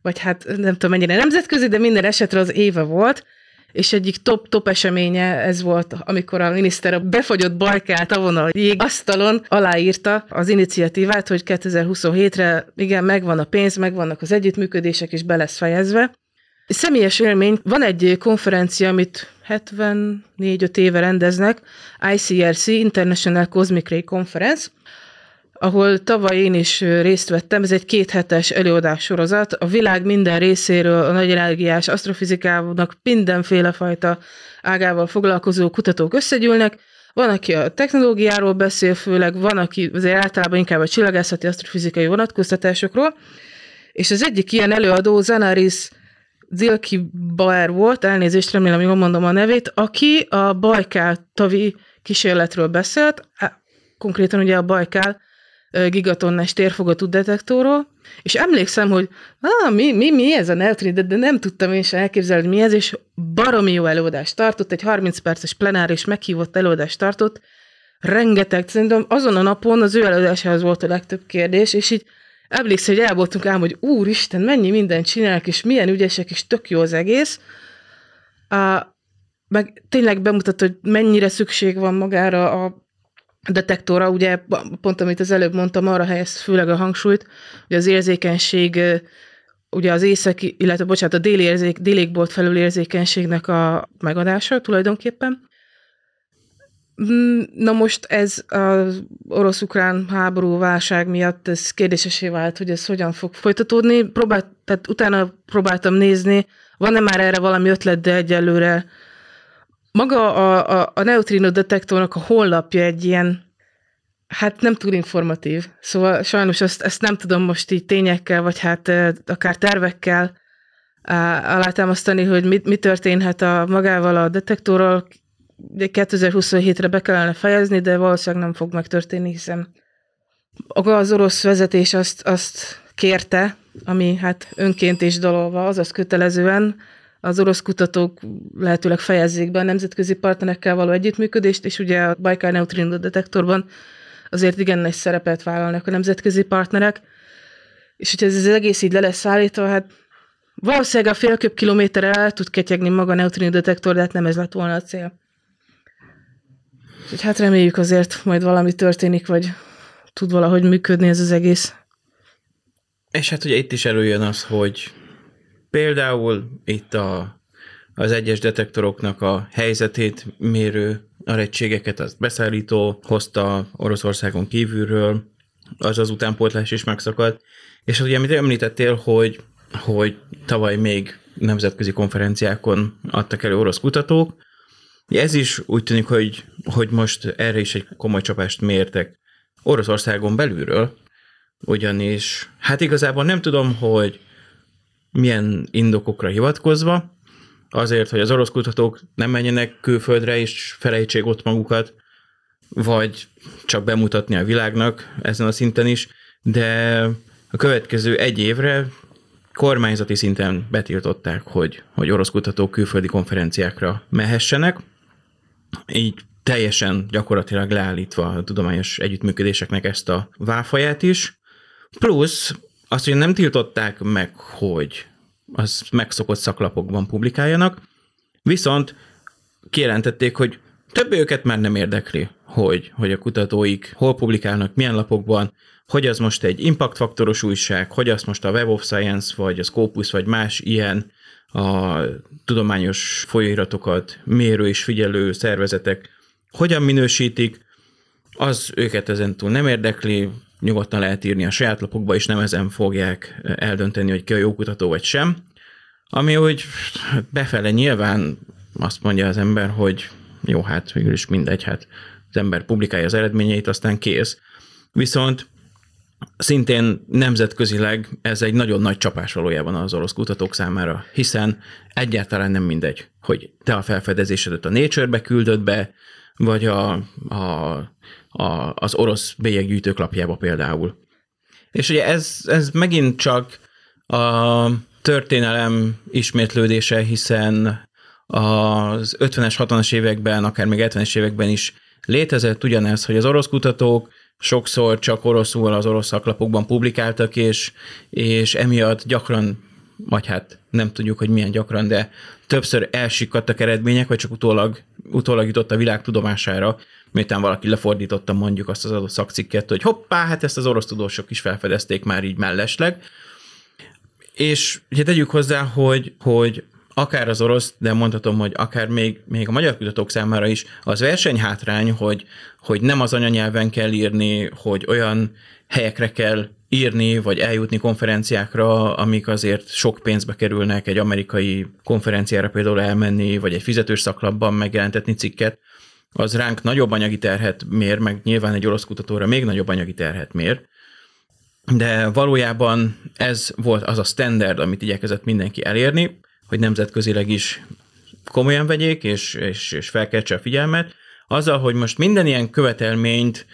vagy hát nem tudom mennyire nemzetközi, de minden esetre az éve volt, és egyik top eseménye ez volt, amikor a miniszter a befagyott Bajkál-tavon a jégasztalon aláírta az iniciatívát, hogy 2027-re igen, megvan a pénz, megvannak az együttműködések, és be lesz fejezve. Személyes élmény, van egy konferencia, amit 74-5 éve rendeznek, ICRC, International Cosmic Ray Conference, ahol tavaly én is részt vettem, ez egy 2 hetes előadássorozat, a világ minden részéről a nagy energiás asztrofizikának mindenféle fajta ágával foglalkozó kutatók összegyűlnek, van, aki a technológiáról beszél főleg, van, aki azért általában inkább a csillagászati asztrofizikai vonatkoztatásokról, és az egyik ilyen előadó Zanaris Zilki Baer volt, elnézést, remélem jól mondom a nevét, aki a Bajkál-tavi kísérletről beszélt, konkrétan ugye a Bajkál gigatonnás térfogatú detektorról, és emlékszem, hogy mi ez a neutrino, de nem tudtam én sem elképzelni, hogy mi ez, és baromi jó előadást tartott, egy 30 perces plenáris meghívott előadást tartott, rengeteg, szerintem azon a napon az ő előadásához volt a legtöbb kérdés, és így emlékszem, hogy elboltunk ám, hogy úristen, mennyi mindent csinálnak, és milyen ügyesek, és tök jó az egész. meg tényleg bemutat, hogy mennyire szükség van magára a detektorra, ugye pont amit az előbb mondtam, arra helyez főleg a hangsúlyt, hogy az érzékenység, ugye az északi, illetve bocsánat, a délékbolt felül érzékenységnek a megadása tulajdonképpen. Na most ez az orosz-ukrán háború válság miatt ez kérdésesé vált, hogy ez hogyan fog folytatódni. Tehát utána próbáltam nézni, van-e már erre valami ötlet, de egyelőre maga a neutrino detektornak a honlapja egy ilyen, hát nem túl informatív. Szóval sajnos ezt nem tudom most így tényekkel, vagy hát akár tervekkel alátámasztani, hogy mi történhet magával a detektorral. 2027-re be kellene fejezni, de valószínűleg nem fog megtörténni, hiszen az orosz vezetés azt kérte, ami hát önként és dalolva, azaz kötelezően az orosz kutatók lehetőleg fejezzék be a nemzetközi partnerekkel való együttműködést, és ugye a Bajkál Neutrino Detektorban azért igen nagy szerepet vállalnak a nemzetközi partnerek, és hogyha ez az egész így le lesz állítva, hát valószínűleg a félköbkilométerre el tud ketyegni maga a neutrino detektor, de hát nem ez lett volna a cél. Hát reméljük azért majd valami történik, vagy tud valahogy működni ez az egész. És hát ugye itt is előjön az, hogy például itt az egyes detektoroknak a helyzetét mérő eredményeket az beszállító hozta Oroszországon kívülről, az utánpótlás is megszakadt. És ugye amit említettél, hogy tavaly még nemzetközi konferenciákon adtak elő orosz kutatók, ez is úgy tűnik, hogy most erre is egy komoly csapást mértek Oroszországon belülről, ugyanis hát igazából nem tudom, hogy milyen indokokra hivatkozva, azért, hogy az orosz kutatók nem menjenek külföldre és felejtsék ott magukat, vagy csak bemutatni a világnak ezen a szinten is, de a következő egy évre kormányzati szinten betiltották, hogy orosz kutatók külföldi konferenciákra mehessenek, így teljesen gyakorlatilag leállítva a tudományos együttműködéseknek ezt a válfaját is. Plusz azt, hogy nem tiltották meg, hogy az megszokott szaklapokban publikáljanak, viszont kijelentették, hogy többé őket már nem érdekli, hogy a kutatóik hol publikálnak, milyen lapokban, hogy az most egy impactfaktoros újság, hogy az most a Web of Science, vagy a Scopus, vagy más ilyen a tudományos folyóiratokat mérő és figyelő szervezetek hogyan minősítik, az őket ezentúl nem érdekli, nyugodtan lehet írni a saját lapokba, és nem ezen fogják eldönteni, hogy ki a jó kutató, vagy sem. Ami úgy befele nyilván azt mondja az ember, hogy jó, hát végül is mindegy, hát az ember publikálja az eredményeit, aztán kész. Viszont szintén nemzetközileg ez egy nagyon nagy csapás valójában az orosz kutatók számára, hiszen egyáltalán nem mindegy, hogy te a felfedezésedet a Nature-be küldöd be, vagy az orosz bélyeggyűjtők lapjába például. És ugye ez megint csak a történelem ismétlődése, hiszen az 50-es, 60-as években, akár még 70-es években is létezett ugyanez, hogy az orosz kutatók sokszor csak oroszul az orosz szaklapokban publikáltak, és emiatt gyakran, vagy hát nem tudjuk, hogy milyen gyakran, de többször elsikadtak eredmények, vagy csak utólag jutott a világ tudomására, miután valaki lefordította mondjuk azt az adott szakcikket, hogy hoppá, hát ezt az orosz tudósok is felfedezték már így mellesleg. És ugye tegyük hozzá, hogy akár az orosz, de mondhatom, hogy akár még a magyar kutatók számára is az versenyhátrány, hogy nem az anyanyelven kell írni, hogy olyan helyekre kell írni, vagy eljutni konferenciákra, amik azért sok pénzbe kerülnek, egy amerikai konferenciára például elmenni, vagy egy fizetős szaklapban megjelentetni cikket, az ránk nagyobb anyagi terhet mér, meg nyilván egy orosz kutatóra még nagyobb anyagi terhet mér. De valójában ez volt az a standard, amit igyekezett mindenki elérni, hogy nemzetközileg is komolyan vegyék, és felkeltse a figyelmet, azzal, hogy most minden ilyen követelményt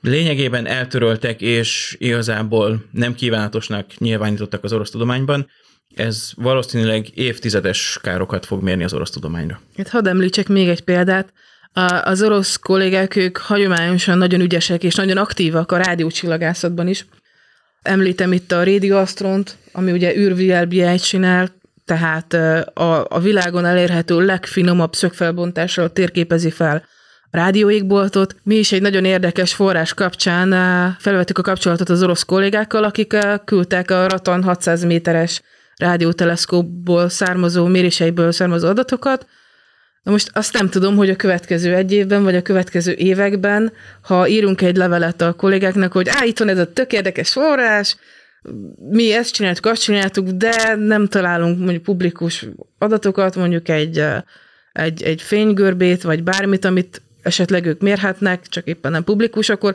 lényegében eltöröltek, és igazából nem kívánatosnak nyilvánítottak az orosz tudományban, ez valószínűleg évtizedes károkat fog mérni az orosz tudományra. Hát hadd említsek még egy példát. Az orosz kollégák, ők hagyományosan nagyon ügyesek, és nagyon aktívak a rádiócsillagászatban is. Említem itt a Radio Astront, ami ugye űrvilágbiját csinált, Tehát a világon elérhető legfinomabb szögfelbontással térképezi fel a rádióégboltot. Mi is egy nagyon érdekes forrás kapcsán felvettük a kapcsolatot az orosz kollégákkal, akik küldtek a Ratan 600 méteres rádióteleszkópból származó méréseiből származó adatokat. Na most azt nem tudom, hogy a következő egy évben, vagy a következő években, ha írunk egy levelet a kollégáknak, hogy itt van ez a tök érdekes forrás, mi ezt csináltuk, azt csináltuk, de nem találunk mondjuk publikus adatokat, mondjuk egy fénygörbét, vagy bármit, amit esetleg ők mérhetnek, csak éppen nem publikus, akkor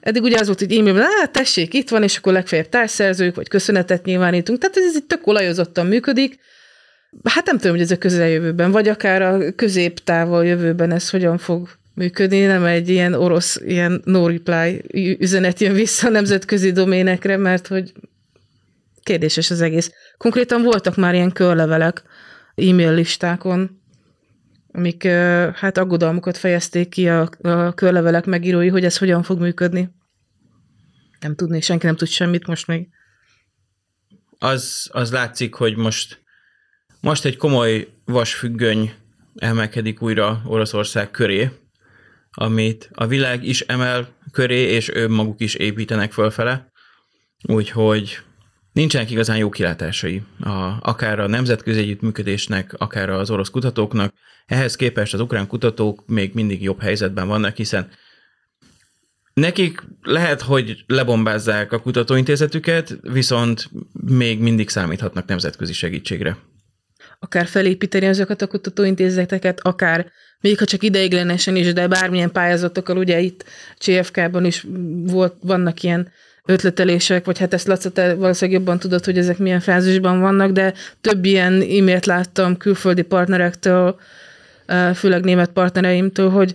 eddig ugye az volt, hogy e-mailben, tessék, itt van, és akkor legfeljebb társszerzők, vagy köszönetet nyilvánítunk. Tehát ez így tök olajozottan működik. Hát nem tudom, hogy ez a közeljövőben, vagy akár a középtávol jövőben ez hogyan fog működni, nem egy ilyen orosz, ilyen no reply üzenet jön vissza a nemzetközi doménekre, mert hogy kérdéses az egész. Konkrétan voltak már ilyen körlevelek e-mail listákon, amik hát aggodalmukat fejezték ki a körlevelek megírói, hogy ez hogyan fog működni. Nem tudni, senki nem tud semmit most még. Az látszik, hogy most egy komoly vasfüggöny emelkedik újra Oroszország köré, amit a világ is emel köré, és ők maguk is építenek fölfele. Úgyhogy nincsenek igazán jó kilátásai, akár a nemzetközi együttműködésnek, akár az orosz kutatóknak. Ehhez képest az ukrán kutatók még mindig jobb helyzetben vannak, hiszen nekik lehet, hogy lebombázzák a kutatóintézetüket, viszont még mindig számíthatnak nemzetközi segítségre. Akár felépíteni azokat a kutatóintézeteket, akár még ha csak ideiglenesen is, de bármilyen pályázatokkal, ugye itt CFK-ban is vannak ilyen ötletelések, vagy hát ezt Laca, te valószínűleg jobban tudod, hogy ezek milyen fázisban vannak, de több ilyen e-mailt láttam külföldi partnerektől, főleg német partnereimtől, hogy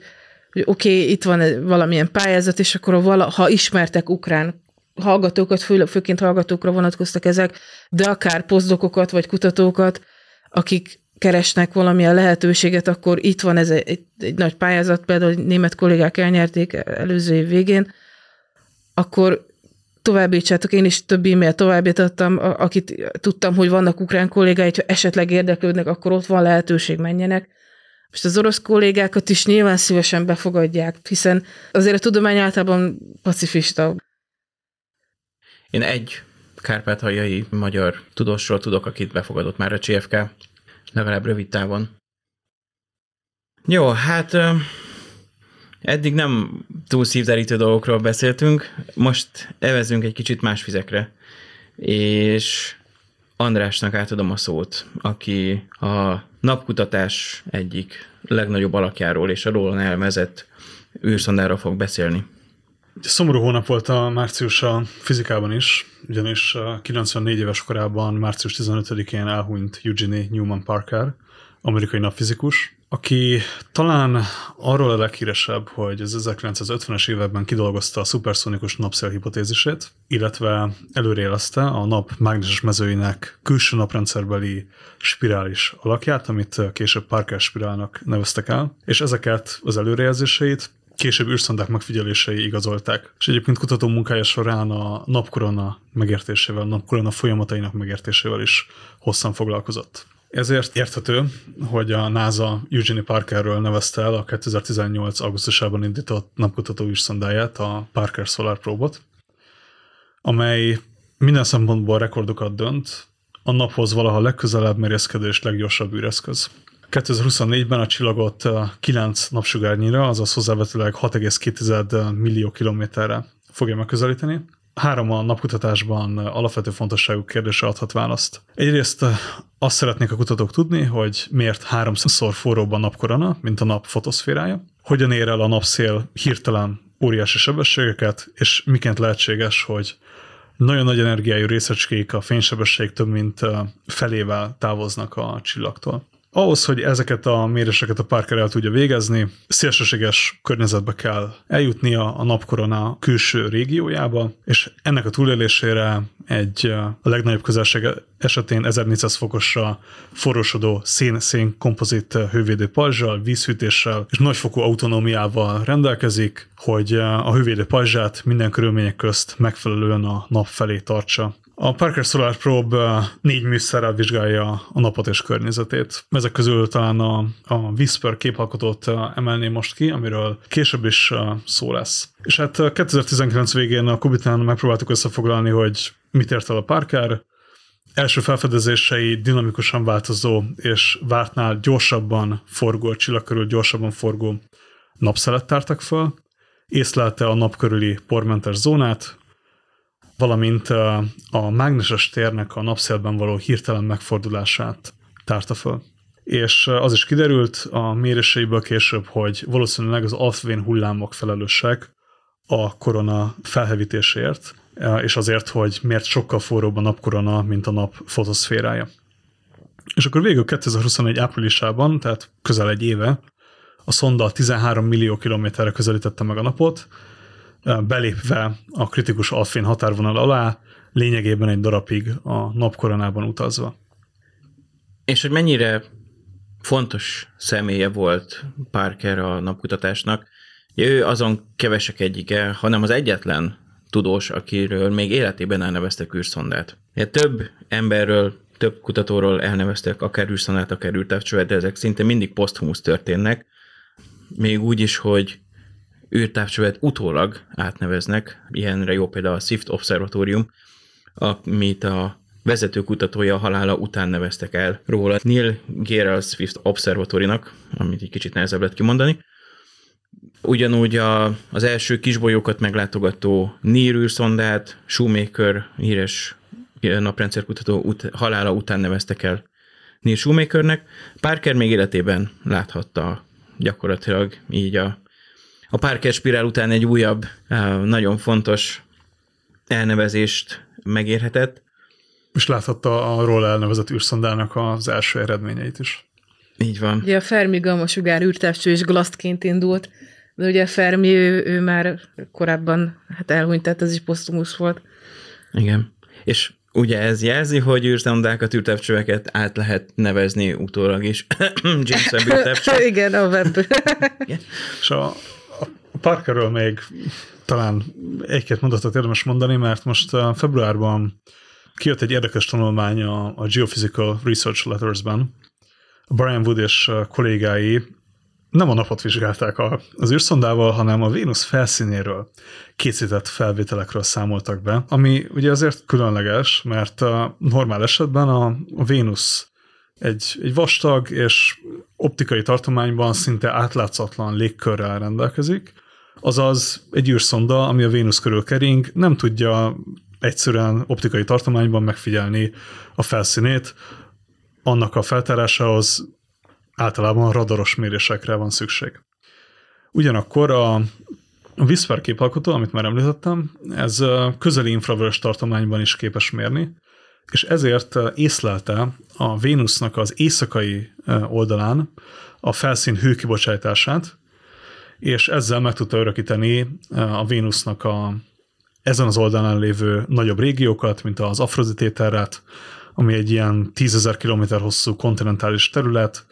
oké, itt van valamilyen pályázat, és akkor ha ismertek ukrán hallgatókat, főként hallgatókra vonatkoztak ezek, de akár posztdokokat vagy kutatókat, akik keresnek valamilyen lehetőséget, akkor itt van ez egy nagy pályázat, például német kollégák elnyerték előző év végén, akkor továbbítsátok, én is több e-mailt továbbítottam, akit tudtam, hogy vannak ukrán kollégái, ha esetleg érdeklődnek, akkor ott van lehetőség, menjenek. Most az orosz kollégákat is nyilván szívesen befogadják, hiszen azért a tudomány általában pacifista. Én egy kárpátaljai magyar tudósról tudok, akit befogadott már a CFK, legalább rövid távon. Jó, hát eddig nem túl szívderítő dolgokról beszéltünk, most evezünk egy kicsit más vizekre, és Andrásnak átadom a szót, aki a napkutatás egyik legnagyobb alakjáról és a róla elvezett űrszondáról fog beszélni. Szomorú hónap volt a március a fizikában is, ugyanis 94 éves korában március 15-én elhunyt Eugene Newman Parker, amerikai napfizikus, aki talán arról a leghíresebb, hogy az 1950-es években kidolgozta a szuperszonikus napszél hipotézisét, illetve előrejelezte a nap mágneses mezőinek külső naprendszerbeli spirális alakját, amit később Parker spirálnak neveztek el, és ezeket az előrejelzéseit később űrszondák megfigyelései igazolták. És egyébként kutató munkája során a napkorona megértésével, a napkorona folyamatainak megértésével is hosszan foglalkozott. Ezért érthető, hogy a NASA Eugene Parkerről nevezte el a 2018. augusztusában indított napkutató űrszondáját, a Parker Solar Probe-ot, amely minden szempontból rekordokat dönt, a naphoz valaha legközelebb merjeszkedő és leggyorsabb űreszköz. 2024-ben a csillagot 9 napsugárnyira, azaz hozzávetőleg 6,2 millió kilométerre fogja megközelíteni. Három a napkutatásban alapvető fontosságú kérdésre adhat választ. Egyrészt azt szeretnék a kutatók tudni, hogy miért 300-szor forróbb a napkorona, mint a nap fotoszférája, hogyan ér el a napszél hirtelen óriási sebességeket, és miként lehetséges, hogy nagyon nagy energiájú részecskék a fénysebesség több mint felével távoznak a csillagtól. Ahhoz, hogy ezeket a méréseket a Parker el tudja végezni, szélsőséges környezetbe kell eljutnia a napkorona külső régiójába, és ennek a túlélésére a legnagyobb közelség esetén 1400 fokosra forrósodó szén-szén kompozit hővédő pajzsal, vízhűtéssel és nagyfokú autonómiával rendelkezik, hogy a hővédő pajzsát minden körülmények közt megfelelően a nap felé tartsa A Parker Solar Probe 4 műszerrel vizsgálja a napot és környezetét. Ezek közül talán a WISPR képalkotót emelném most ki, amiről később is szó lesz. És hát 2019 végén a Qubitnál megpróbáltuk összefoglalni, hogy mit ért el a Parker. Első felfedezései dinamikusan változó és vártnál gyorsabban forgó, csillag körül gyorsabban forgó napszelet tártak fel, észlelte a nap körüli pormentes zónát, valamint a mágneses térnek a napszélben való hirtelen megfordulását tárta föl. És az is kiderült a méréseiből később, hogy valószínűleg az alfavén hullámok felelősek a korona felhevítéséért, és azért, hogy miért sokkal forróbb a napkorona, mint a nap fotoszférája. És akkor végül 2021 áprilisában, tehát közel egy éve, a szonda 13 millió kilométerre közelítette meg a napot, belépve a kritikus alfén határvonal alá, lényegében egy darabig a napkoronában utazva. És hogy mennyire fontos személye volt Parker a napkutatásnak, ő azon kevesek egyike, hanem az egyetlen tudós, akiről még életében elneveztek űrszondát. Több emberről, több kutatóról elneveztek akár űrszondát, akár űrtávcsövet, de ezek szinte mindig poszthumusz történnek, még úgy is, hogy űrtávcsövet utólag átneveznek, ilyenre jó például a Swift Observatórium, amit a vezető kutatója halála után neveztek el róla. Neil Gérald Swift Observatórinak, amit egy kicsit nehezebb lett kimondani. Ugyanúgy az első kisbolyókat meglátogató Near űrszondát, Shoemaker, híres naprendszerkutató halála után neveztek el Neil Shoemakernek. Parker még életében láthatta gyakorlatilag így a Parker spirál után egy újabb, nagyon fontos elnevezést megérhetett. És láthatta a róla elnevezett űrszondának az első eredményeit is. Így van. Ugye a Fermi gammasugár űrtávcső is glasztként indult, de ugye a Fermi, ő már korábban elhunyt, tehát ez is posztumusz volt. Igen. És ugye ez jelzi, hogy űrszondákat, űrtávcsöveket át lehet nevezni utólag is. James Webb űrtávcső. Igen, a Webb. És a Parkerről még talán egy-két mondatot érdemes mondani, mert most februárban kijött egy érdekes tanulmány a Geophysical Research Letters-ben. Brian Wood és kollégái nem a napot vizsgálták az űrszondával, hanem a Vénusz felszínéről készített felvételekről számoltak be, ami ugye azért különleges, mert a normál esetben a Vénusz egy vastag és optikai tartományban szinte átlátszatlan légkörrel rendelkezik, azaz egy űrszonda, ami a Vénusz körül kering, nem tudja egyszerűen optikai tartományban megfigyelni a felszínét, annak a feltárásához általában radaros mérésekre van szükség. Ugyanakkor a WISPR képalkotó, amit már említettem, ez közeli infravörös tartományban is képes mérni, és ezért észlelte a Vénusznak az éjszakai oldalán a felszín hőkibocsátását, és ezzel meg tudta örökíteni a Vénusznak ezen az oldalán lévő nagyobb régiókat, mint az Afrodité terret, ami egy ilyen 10 000 kilométer hosszú kontinentális terület,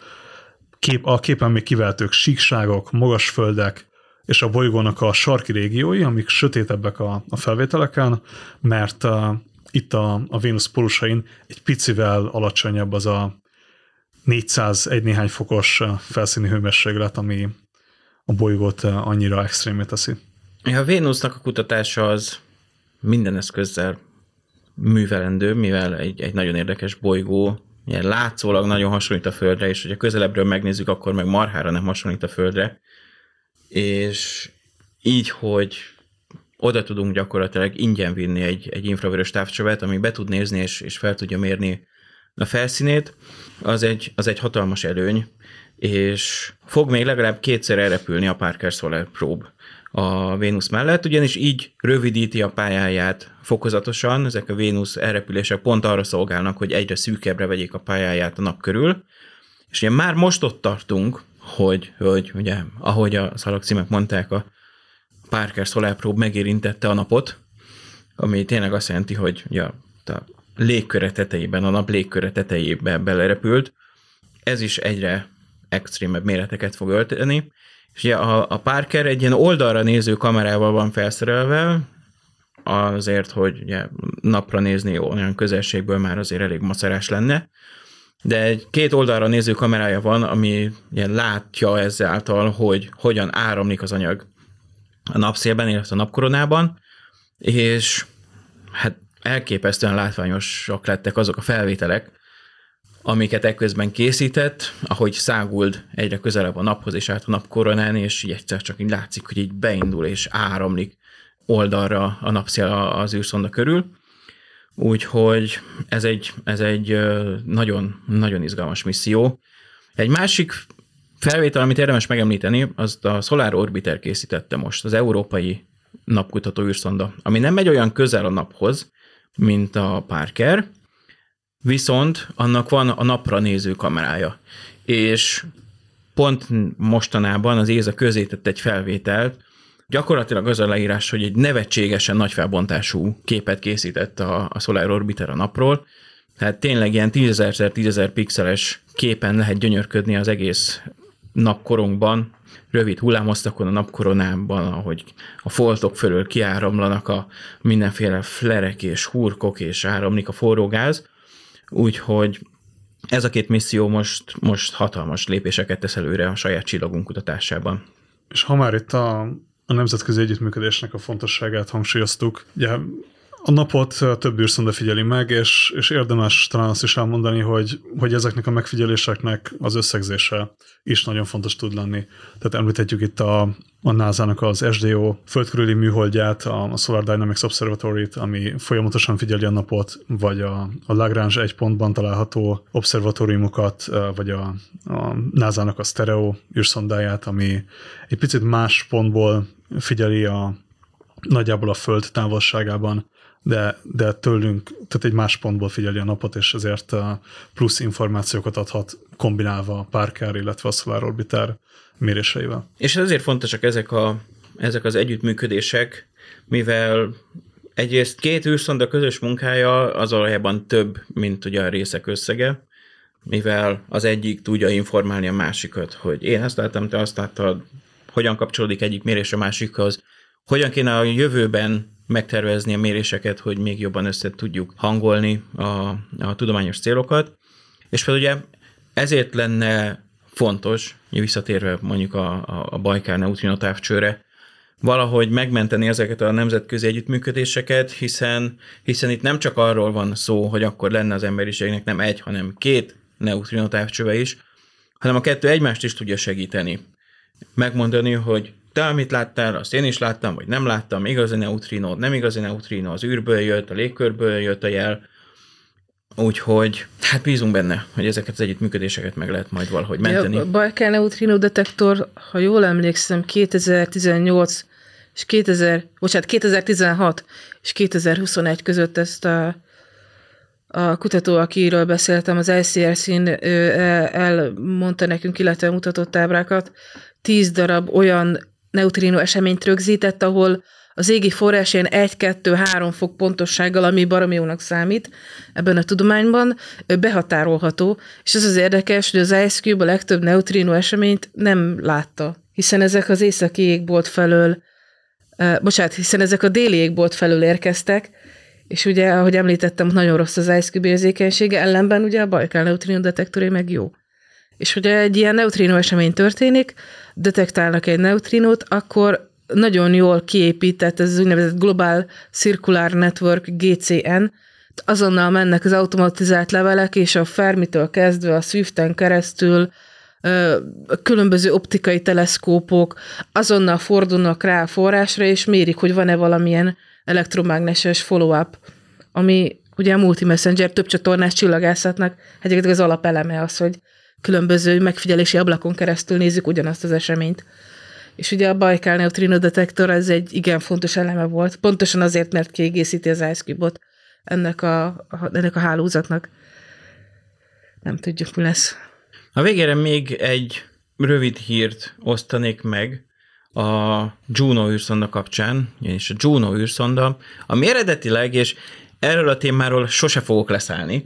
a képen még kivehetők síkságok, magasföldek, és a bolygónak a sarki régiói, amik sötétebbek a felvételeken, mert itt a Vénusz pólusain egy picivel alacsonyabb az a 401 néhány fokos felszíni hőmérséklet, ami a bolygót annyira extrémé teszi. A Vénusznak a kutatása az minden eszközzel művelendő, mivel egy nagyon érdekes bolygó, ilyen látszólag nagyon hasonlít a Földre, és hogyha közelebbről megnézzük, akkor meg marhára nem hasonlít a Földre. És így, hogy oda tudunk gyakorlatilag ingyen vinni egy infravörös távcsövet, ami be tud nézni és fel tudja mérni a felszínét, az egy hatalmas előny, és fog még legalább kétszer elrepülni a Parker Solar Probe a Vénusz mellett, ugyanis így rövidíti a pályáját fokozatosan, ezek a Vénusz elrepülések pont arra szolgálnak, hogy egyre szűkebbre vegyék a pályáját a nap körül, és ugye már most ott tartunk, hogy ugye, ahogy a szalagcímek mondták, a Parker Solar Probe megérintette a napot, ami tényleg azt jelenti, hogy ugye, a légköre tetejében, a nap légköre tetejébe belerepült, ez is egyre extrémebb méreteket fog ölteni. És ugye a Parker egy ilyen oldalra néző kamerával van felszerelve, azért, hogy ugye, napra nézni olyan közelségből már azért elég macerás lenne, de egy két oldalra néző kamerája van, ami ugye, látja ezáltal, hogy hogyan áramlik az anyag a napszélben, illetve a napkoronában, és hát elképesztően látványosak lettek azok a felvételek, amiket ekközben készített, ahogy száguld egyre közelebb a naphoz és át a napkoronán, és így egyszer csak így látszik, hogy így beindul és áramlik oldalra a napszél az űrszonda körül. Úgyhogy ez egy nagyon izgalmas misszió. Egy másik felvétel, amit érdemes megemlíteni, azt a Solar Orbiter készítette most, az európai napkutató űrszonda, ami nem megy olyan közel a naphoz, mint a Parker, viszont annak van a napra néző kamerája. És pont mostanában az ÉZA közé tett egy felvételt, gyakorlatilag az a leírás, hogy egy nevetségesen nagy felbontású képet készített a Solar Orbiter a napról, tehát tényleg ilyen 10.000x10.000 pixeles képen lehet gyönyörködni az egész napkorunkban, rövid hullámosztakon, a napkoronában, ahogy a foltok fölül kiáramlanak a mindenféle flerek és hurkok, és áramlik a forró gáz. Úgyhogy ez a két misszió most hatalmas lépéseket tesz előre a saját csillagunk kutatásában. És ha már itt a nemzetközi együttműködésnek a fontosságát hangsúlyoztuk, ugye a napot több űrszonda figyeli meg, és érdemes talán azt is elmondani, hogy ezeknek a megfigyeléseknek az összegzése is nagyon fontos tud lenni. Tehát említhetjük itt a NASA-nak az SDO földkörüli műholdját, a Solar Dynamics Observatory-t, ami folyamatosan figyeli a napot, vagy a Lagrange egy pontban található obszervatóriumokat, vagy a NASA-nak a Stereo űrszondáját, ami egy picit más pontból figyeli nagyjából a Föld távolságában, de tőlünk, tehát egy más pontból figyeli a napot, és ezért plusz információkat adhat kombinálva a Parker, illetve a Solar Orbiter méréseivel. És ezért fontosak ezek az együttműködések, mivel egyrészt két űrszonda közös munkája az valójában több, mint ugye a részek összege, mivel az egyik tudja informálni a másikat, hogy én azt láttam, te azt láttad, hogyan kapcsolódik egyik mérés a másikhoz, hogyan kéne a jövőben megtervezni a méréseket, hogy még jobban össze tudjuk hangolni a tudományos célokat. És például ugye ezért lenne fontos, visszatérve mondjuk a Bajkál neutrino távcsőre, valahogy megmenteni ezeket a nemzetközi együttműködéseket, hiszen itt nem csak arról van szó, hogy akkor lenne az emberiségnek nem egy, hanem két neutrino távcsőve is, hanem a kettő egymást is tudja segíteni. Megmondani, hogy te, amit láttál, azt én is láttam, vagy nem láttam, igazi neutrino, nem igazi neutrino, az űrből jött, a légkörből jött a jel, úgyhogy hát bízunk benne, hogy ezeket az együttműködéseket meg lehet majd valahogy menteni. A Bajkál neutrino detektor, ha jól emlékszem, 2016 és 2021 között ezt a kutató, akiről beszéltem, az ICRC-n elmondta nekünk, illetve mutatott ábrákat, 10 darab olyan neutrino eseményt rögzített, ahol az égi forrásén 1-2-3 fok pontossággal, ami baromi jónak számít ebben a tudományban, behatárolható. És ez az érdekes, hogy az Ice Cube a legtöbb neutrino eseményt nem látta, hiszen ezek az északi égbolt felől, hiszen ezek a déli égbolt felől érkeztek, és ugye, ahogy említettem, nagyon rossz az Ice Cube érzékenysége, ellenben ugye a Bajkál neutrino detektoré meg jó. És hogyha egy ilyen neutrino esemény történik, detektálnak egy neutrinót, akkor nagyon jól kiépített ez az úgynevezett Global Circular Network, GCN, azonnal mennek az automatizált levelek, és a Fermitől kezdve a Swiften keresztül különböző optikai teleszkópok azonnal fordulnak rá a forrásra, és mérik, hogy van-e valamilyen elektromágneses follow-up, ami ugye a multi-messenger több csatornás csillagászatnak egyébként az alapeleme az, hogy különböző megfigyelési ablakon keresztül nézzük ugyanazt az eseményt. És ugye a Bajkál neutrino detektor ez egy igen fontos eleme volt, pontosan azért, mert kiegészíti az Ice Cube-ot ennek a hálózatnak. Nem tudjuk, mi lesz. A végére még egy rövid hírt osztanék meg a Juno űrszonda kapcsán, és a Juno űrszonda, ami eredetileg, és erről a témáról sose fogok leszállni,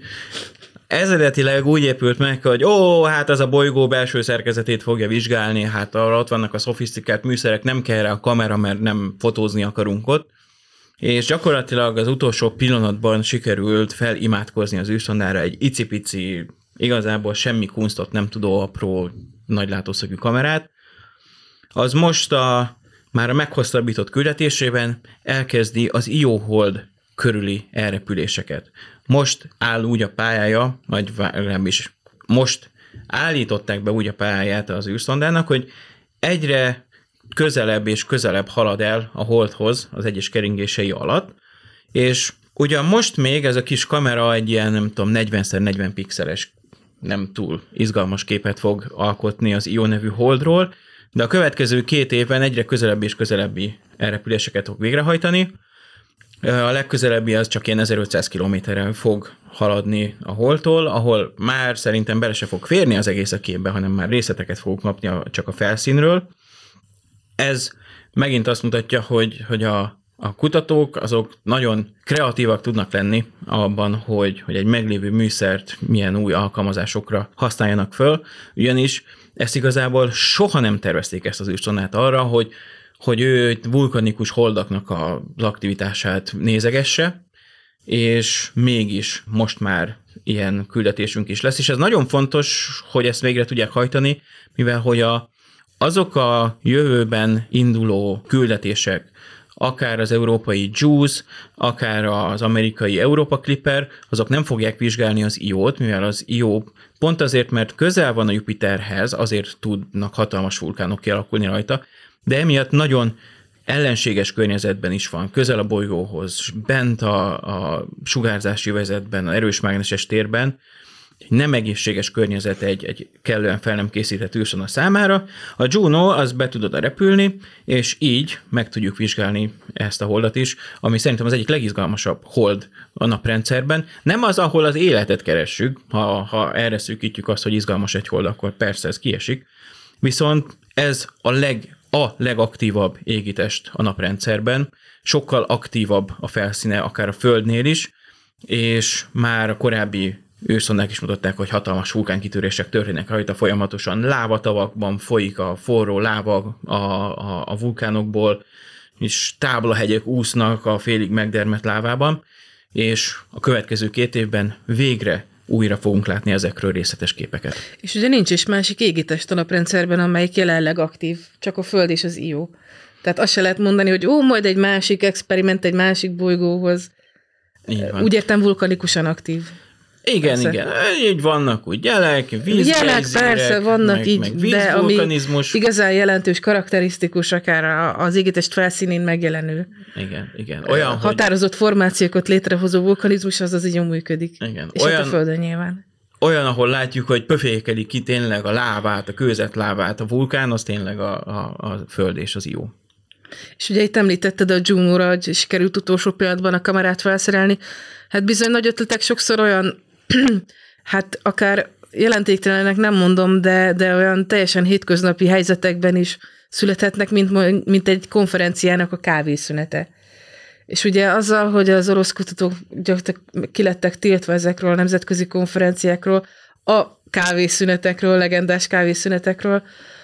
eredetileg úgy épült meg, hogy hát az a bolygó belső szerkezetét fogja vizsgálni, hát arra ott vannak a szofisztikált műszerek, nem kell rá a kamera, mert nem fotózni akarunk ott. és gyakorlatilag az utolsó pillanatban sikerült felimádkozni az űrszondára egy icipici, igazából semmi kunstot nem tudó apró nagy látószögű kamerát. Az most már a meghosszabbított küldetésében elkezdi az IO hold körüli elrepüléseket. Most áll úgy a pályája, vagy legalábbis most állították be úgy a pályáját az űrszondának, hogy egyre közelebb és közelebb halad el a holdhoz az egyes keringései alatt, és ugyan most még ez a kis kamera egy ilyen, nem tudom, 40x40 pixeles, nem túl izgalmas képet fog alkotni az IO nevű holdról, de a következő 2 évben egyre közelebb és közelebbi elrepüléseket fog végrehajtani. A legközelebbi az csak ilyen 1500 kilométeren fog haladni a holdtól, ahol már szerintem bele se fog férni az egész a képbe, hanem már részleteket fogunk kapni csak a felszínről. Ez megint azt mutatja, hogy a kutatók azok nagyon kreatívak tudnak lenni abban, hogy egy meglévő műszert milyen új alkalmazásokra használjanak föl, ugyanis ezt igazából soha nem tervezték ezt az űrszondát arra, hogy ő vulkanikus holdaknak az aktivitását nézegesse, és mégis most már ilyen küldetésünk is lesz, és ez nagyon fontos, hogy ezt végre tudják hajtani, mivel hogy azok a jövőben induló küldetések, akár az európai JUICE, akár az amerikai Europa Clipper, azok nem fogják vizsgálni az IO-t, mivel az IO pont azért, mert közel van a Jupiterhez, azért tudnak hatalmas vulkánok kialakulni rajta, de emiatt nagyon ellenséges környezetben is van, közel a bolygóhoz, bent a sugárzási vezetben, a erős mágneses térben, nem egészséges környezet egy kellően fel nem készített űrszonda számára. A Juno az be tud oda repülni, és így meg tudjuk vizsgálni ezt a holdat is, ami szerintem az egyik legizgalmasabb hold a naprendszerben. Nem az, ahol az életet keressük, ha erre szűkítjük azt, hogy izgalmas egy hold, akkor persze ez kiesik, viszont ez a legaktívabb égitest a naprendszerben, sokkal aktívabb a felszíne, akár a Földnél is, és már a korábbi űrszondák is mutatták, hogy hatalmas vulkánkitörések történnek rajta folyamatosan, lávatavakban folyik a forró láva a vulkánokból, és táblahegyek úsznak a félig megdermett lávában, és a következő 2 évben végre újra fogunk látni ezekről részletes képeket. És ugye nincs is másik égitest a naprendszerben, amelyik jelenleg aktív, csak a Föld és az Io. Tehát azt se lehet mondani, hogy majd egy másik experiment, egy másik bolygóhoz. Úgy értem, vulkanikusan aktív. Igen, persze. Igen. Így vannak úgy jelek, vízgejzérek. Jelek, persze, vannak meg, így, meg de ami igazán jelentős, karakterisztikus, akár az égitest felszínén megjelenő. Igen, igen. Olyan, határozott formációkat létrehozó vulkanizmus, az így működik. Igen. És olyan, hát a Földön nyilván. Olyan, ahol látjuk, hogy pöfékelik ki tényleg a lávát, a kőzet lávát, a vulkán, az tényleg a Föld és az Io. És ugye itt említetted a Juno-ra, és sikerült utolsó pillanatban a kamerát felszerelni. Hát bizony nagy ötletek sokszor olyan, hát akár jelentéktelenek nem mondom, de olyan teljesen hétköznapi helyzetekben is születhetnek, mint egy konferenciának a kávészünete. És ugye azzal, hogy az orosz kutatók gyakorlatilag kilettek tiltva ezekről a nemzetközi konferenciákról, a kávészünetekről, legendás kávészünetekről,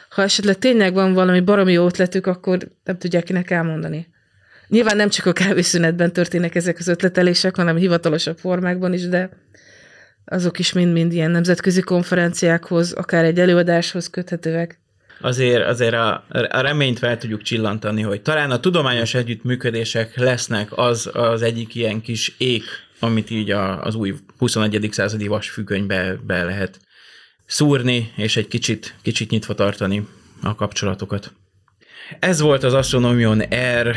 ha esetleg tényleg van valami baromi jó ötletük, akkor nem tudják kinek elmondani. Nyilván nem csak a kávészünetben történnek ezek az ötletelések, hanem hivatalosabb formákban is, de azok is mind-mind ilyen nemzetközi konferenciákhoz, akár egy előadáshoz köthetőek. Azért a reményt fel tudjuk csillantani, hogy talán a tudományos együttműködések lesznek az egyik ilyen kis ék, amit így az új 21. századi vasfüggönybe be lehet szúrni, és egy kicsit nyitva tartani a kapcsolatokat. Ez volt az Astronomion Air.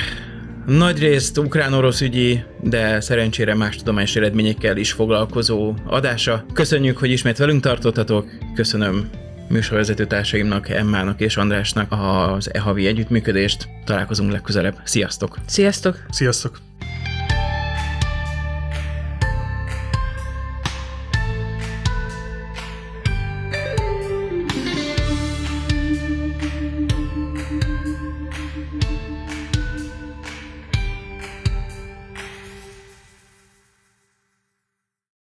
Nagyrészt ukrán-orosz ügyi, de szerencsére más tudományos eredményekkel is foglalkozó adása. Köszönjük, hogy ismét velünk tartottatok. Köszönöm műsorvezető társaimnak, Emmának és Andrásnak az e-havi együttműködést. Találkozunk legközelebb. Sziasztok! Sziasztok! Sziasztok!